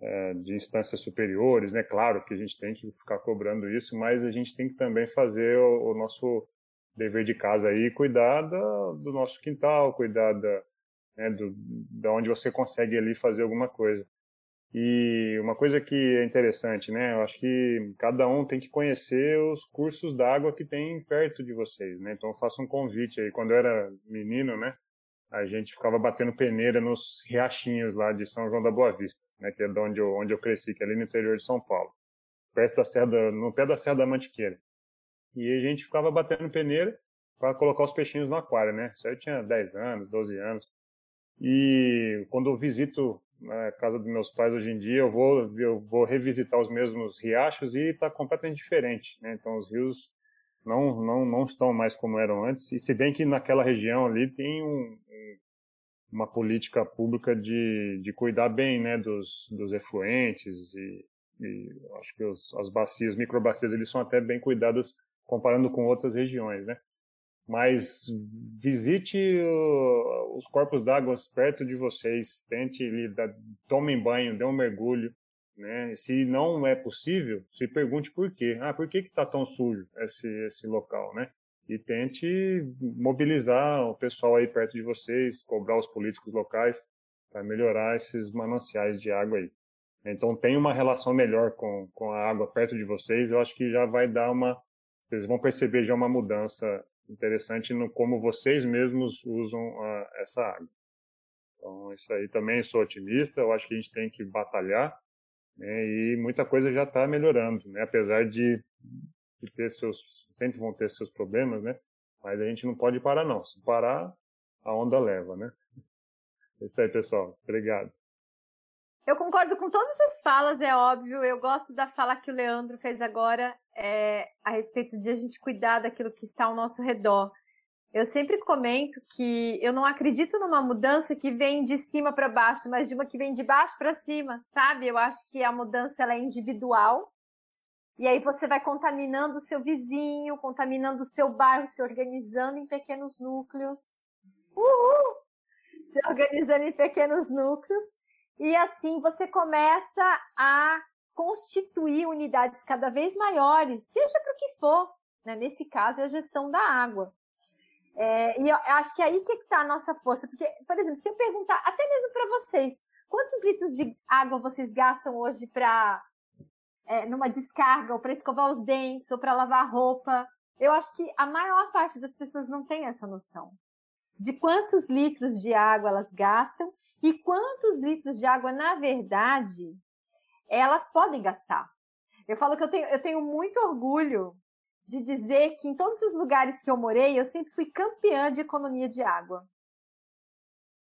é, de instâncias superiores, né, claro que a gente tem que ficar cobrando isso, mas a gente tem que também fazer o, o nosso dever de casa aí, cuidar da, do nosso quintal, cuidar da, né, do, da onde você consegue ali fazer alguma coisa. E uma coisa que é interessante, né, eu acho que cada um tem que conhecer os cursos d'água que tem perto de vocês, né, então eu faço um convite aí. Quando eu era menino, né, a gente ficava batendo peneira nos riachinhos lá de São João da Boa Vista, né, que é de onde eu, onde eu cresci, que é ali no interior de São Paulo, perto da Serra da, no pé da Serra da Mantiqueira. E a gente ficava batendo peneira para colocar os peixinhos no aquário, né? Isso aí eu tinha dez anos, doze anos. E quando eu visito a casa dos meus pais hoje em dia, eu vou, eu vou revisitar os mesmos riachos e está completamente diferente, né? Então os rios não, não, não estão mais como eram antes. E se bem que naquela região ali tem um, uma política pública de, de cuidar bem, né, dos, dos efluentes e, e acho que os, as bacias, microbacias, eles são até bem cuidadas comparando com outras regiões, né? Mas visite o, os corpos d'água perto de vocês, tente lidar, tomem banho, dê um mergulho, né? Se não é possível, se pergunte por quê. Ah, por que que tá tão sujo esse, esse local, né? E tente mobilizar o pessoal aí perto de vocês, cobrar os políticos locais para melhorar esses mananciais de água aí. Então, tem uma relação melhor com, com a água perto de vocês. Eu acho que já vai dar uma... Vocês vão perceber já uma mudança interessante no como vocês mesmos usam a, essa água. Então, isso aí também, eu sou otimista. Eu acho que a gente tem que batalhar, né, e muita coisa já está melhorando, né? Apesar de, de ter seus... Sempre vão ter seus problemas, né? Mas a gente não pode parar, não. Se parar, a onda leva, né? É isso aí, pessoal. Obrigado. Eu concordo com todas as falas, é óbvio. Eu gosto da fala que o Leandro fez agora é, a respeito de a gente cuidar daquilo que está ao nosso redor. Eu sempre comento que eu não acredito numa mudança que vem de cima para baixo, mas de uma que vem de baixo para cima, sabe? Eu acho que a mudança ela é individual e aí você vai contaminando o seu vizinho, contaminando o seu bairro, se organizando em pequenos núcleos. Uhul! Se organizando em pequenos núcleos. E assim você começa a constituir unidades cada vez maiores, seja para o que for, né? Nesse caso é a gestão da água. É, e eu acho que aí que está a nossa força, porque, por exemplo, se eu perguntar até mesmo para vocês, quantos litros de água vocês gastam hoje para é, numa descarga, ou para escovar os dentes, ou para lavar roupa? Eu acho que a maior parte das pessoas não tem essa noção de quantos litros de água elas gastam e quantos litros de água, na verdade, elas podem gastar. Eu falo que eu tenho, eu tenho muito orgulho de dizer que em todos os lugares que eu morei, eu sempre fui campeã de economia de água.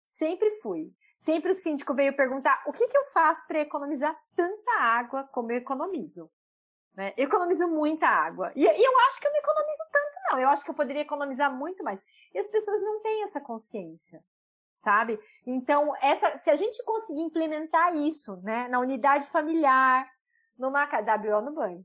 Sempre fui. Sempre o síndico veio perguntar o que, que eu faço para economizar tanta água como eu economizo. Né? Eu economizo muita água. E, e eu acho que eu não economizo tanto, não. Eu acho que eu poderia economizar muito mais. E as pessoas não têm essa consciência. Sabe? Então, essa, se a gente conseguir implementar isso, né, na unidade familiar, numa W O no banho,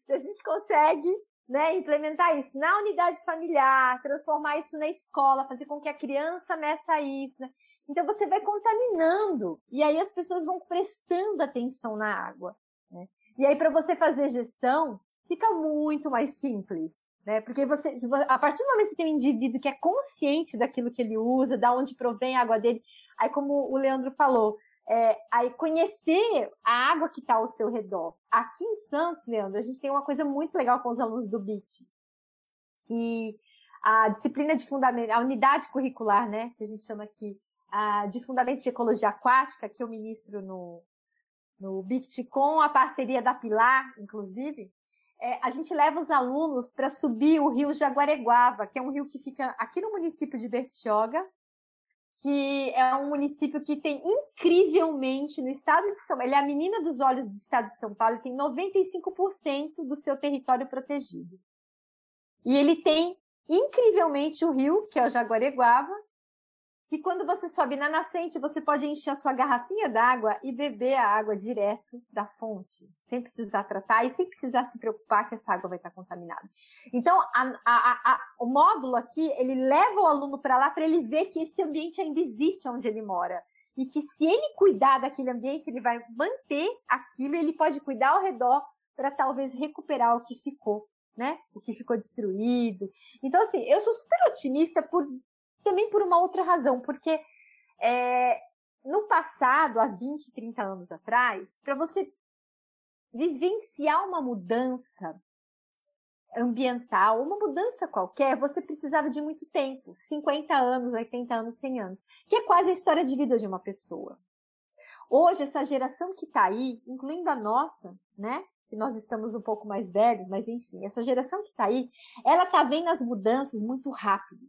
se a gente consegue, né, implementar isso na unidade familiar, transformar isso na escola, fazer com que a criança meça isso, né? Então você vai contaminando e aí as pessoas vão prestando atenção na água, né? E aí para você fazer gestão fica muito mais simples. Porque você, a partir do momento que você tem um indivíduo que é consciente daquilo que ele usa, da onde provém a água dele, aí como o Leandro falou, é, aí conhecer a água que está ao seu redor. Aqui em Santos, Leandro, a gente tem uma coisa muito legal com os alunos do B I C T, que a disciplina de fundamento, a unidade curricular, né, que a gente chama aqui, a, de fundamentos de ecologia aquática, que eu ministro no, no B I C T, com a parceria da Pilar, inclusive, é, a gente leva os alunos para subir o rio Jaguareguava, que é um rio que fica aqui no município de Bertioga, que é um município que tem incrivelmente no estado de São Paulo, ele é a menina dos olhos do estado de São Paulo, ele tem noventa e cinco por cento do seu território protegido. E ele tem incrivelmente o rio, que é o Jaguareguava, que quando você sobe na nascente, você pode encher a sua garrafinha d'água e beber a água direto da fonte, sem precisar tratar e sem precisar se preocupar que essa água vai estar contaminada. Então, a, a, a, o módulo aqui, ele leva o aluno para lá para ele ver que esse ambiente ainda existe onde ele mora. E que se ele cuidar daquele ambiente, ele vai manter aquilo e ele pode cuidar ao redor para talvez recuperar o que ficou, né? O que ficou destruído. Então, assim, eu sou super otimista por... também por uma outra razão, porque é, no passado, há vinte, trinta anos atrás, para você vivenciar uma mudança ambiental, uma mudança qualquer, você precisava de muito tempo, cinquenta anos, oitenta anos, cem anos, que é quase a história de vida de uma pessoa. Hoje, essa geração que está aí, incluindo a nossa, né? Que nós estamos um pouco mais velhos, mas enfim, essa geração que está aí, ela está vendo as mudanças muito rápido.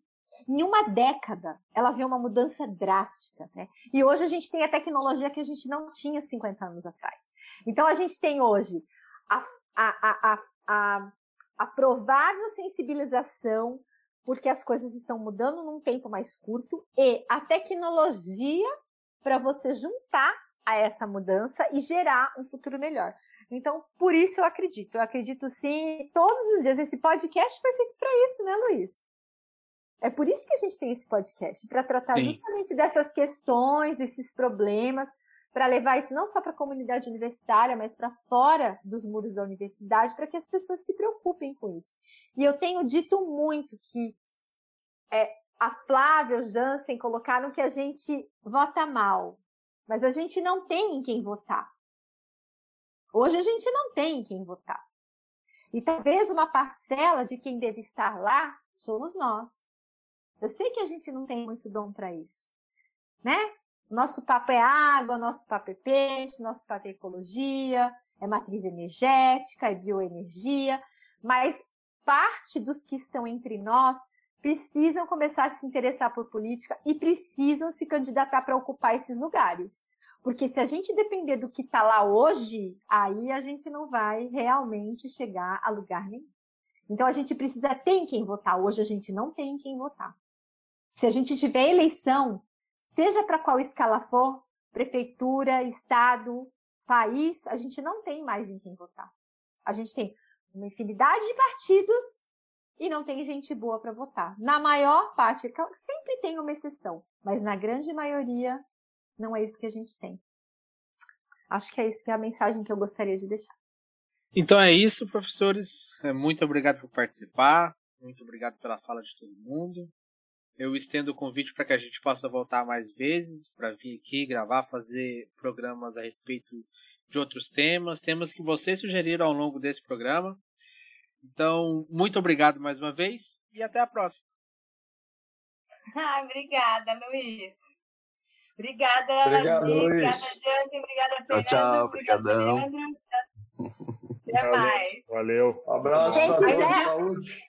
Em uma década, ela vê uma mudança drástica, né? E hoje a gente tem a tecnologia que a gente não tinha cinquenta anos atrás. Então, a gente tem hoje a, a, a, a, a provável sensibilização, porque as coisas estão mudando num tempo mais curto, e a tecnologia para você juntar a essa mudança e gerar um futuro melhor. Então, por isso eu acredito. Eu acredito, sim, todos os dias. Esse podcast foi feito para isso, né, Luiz? É por isso que a gente tem esse podcast, para tratar Sim. justamente dessas questões, desses problemas, para levar isso não só para a comunidade universitária, mas para fora dos muros da universidade, para que as pessoas se preocupem com isso. E eu tenho dito muito que é, a Flávia, o Jansen colocaram que a gente vota mal, mas a gente não tem em quem votar. Hoje a gente não tem em quem votar. E talvez uma parcela de quem deve estar lá somos nós. Eu sei que a gente não tem muito dom para isso, né? Nosso papo é água, nosso papo é peixe, nosso papo é ecologia, é matriz energética, é bioenergia, mas parte dos que estão entre nós precisam começar a se interessar por política e precisam se candidatar para ocupar esses lugares. Porque se a gente depender do que está lá hoje, aí a gente não vai realmente chegar a lugar nenhum. Então a gente precisa ter em quem votar. Hoje a gente não tem em quem votar. Se a gente tiver eleição, seja para qual escala for, prefeitura, estado, país, a gente não tem mais em quem votar. A gente tem uma infinidade de partidos e não tem gente boa para votar. Na maior parte, sempre tem uma exceção, mas na grande maioria não é isso que a gente tem. Acho que é isso que é a mensagem que eu gostaria de deixar. Então é isso, professores. Muito obrigado por participar. Muito obrigado pela fala de todo mundo. Eu estendo o convite para que a gente possa voltar mais vezes, para vir aqui gravar, fazer programas a respeito de outros temas, temas que vocês sugeriram ao longo desse programa. Então, muito obrigado mais uma vez e até a próxima. Ah, obrigada, Luiz. Obrigada, obrigado, Luiz. Obrigada, Deus. Obrigada, Fernando. Tchau, obrigadão. Obrigada, até mais. Valeu. Valeu. Um abraço. Quem quiser. Saúde.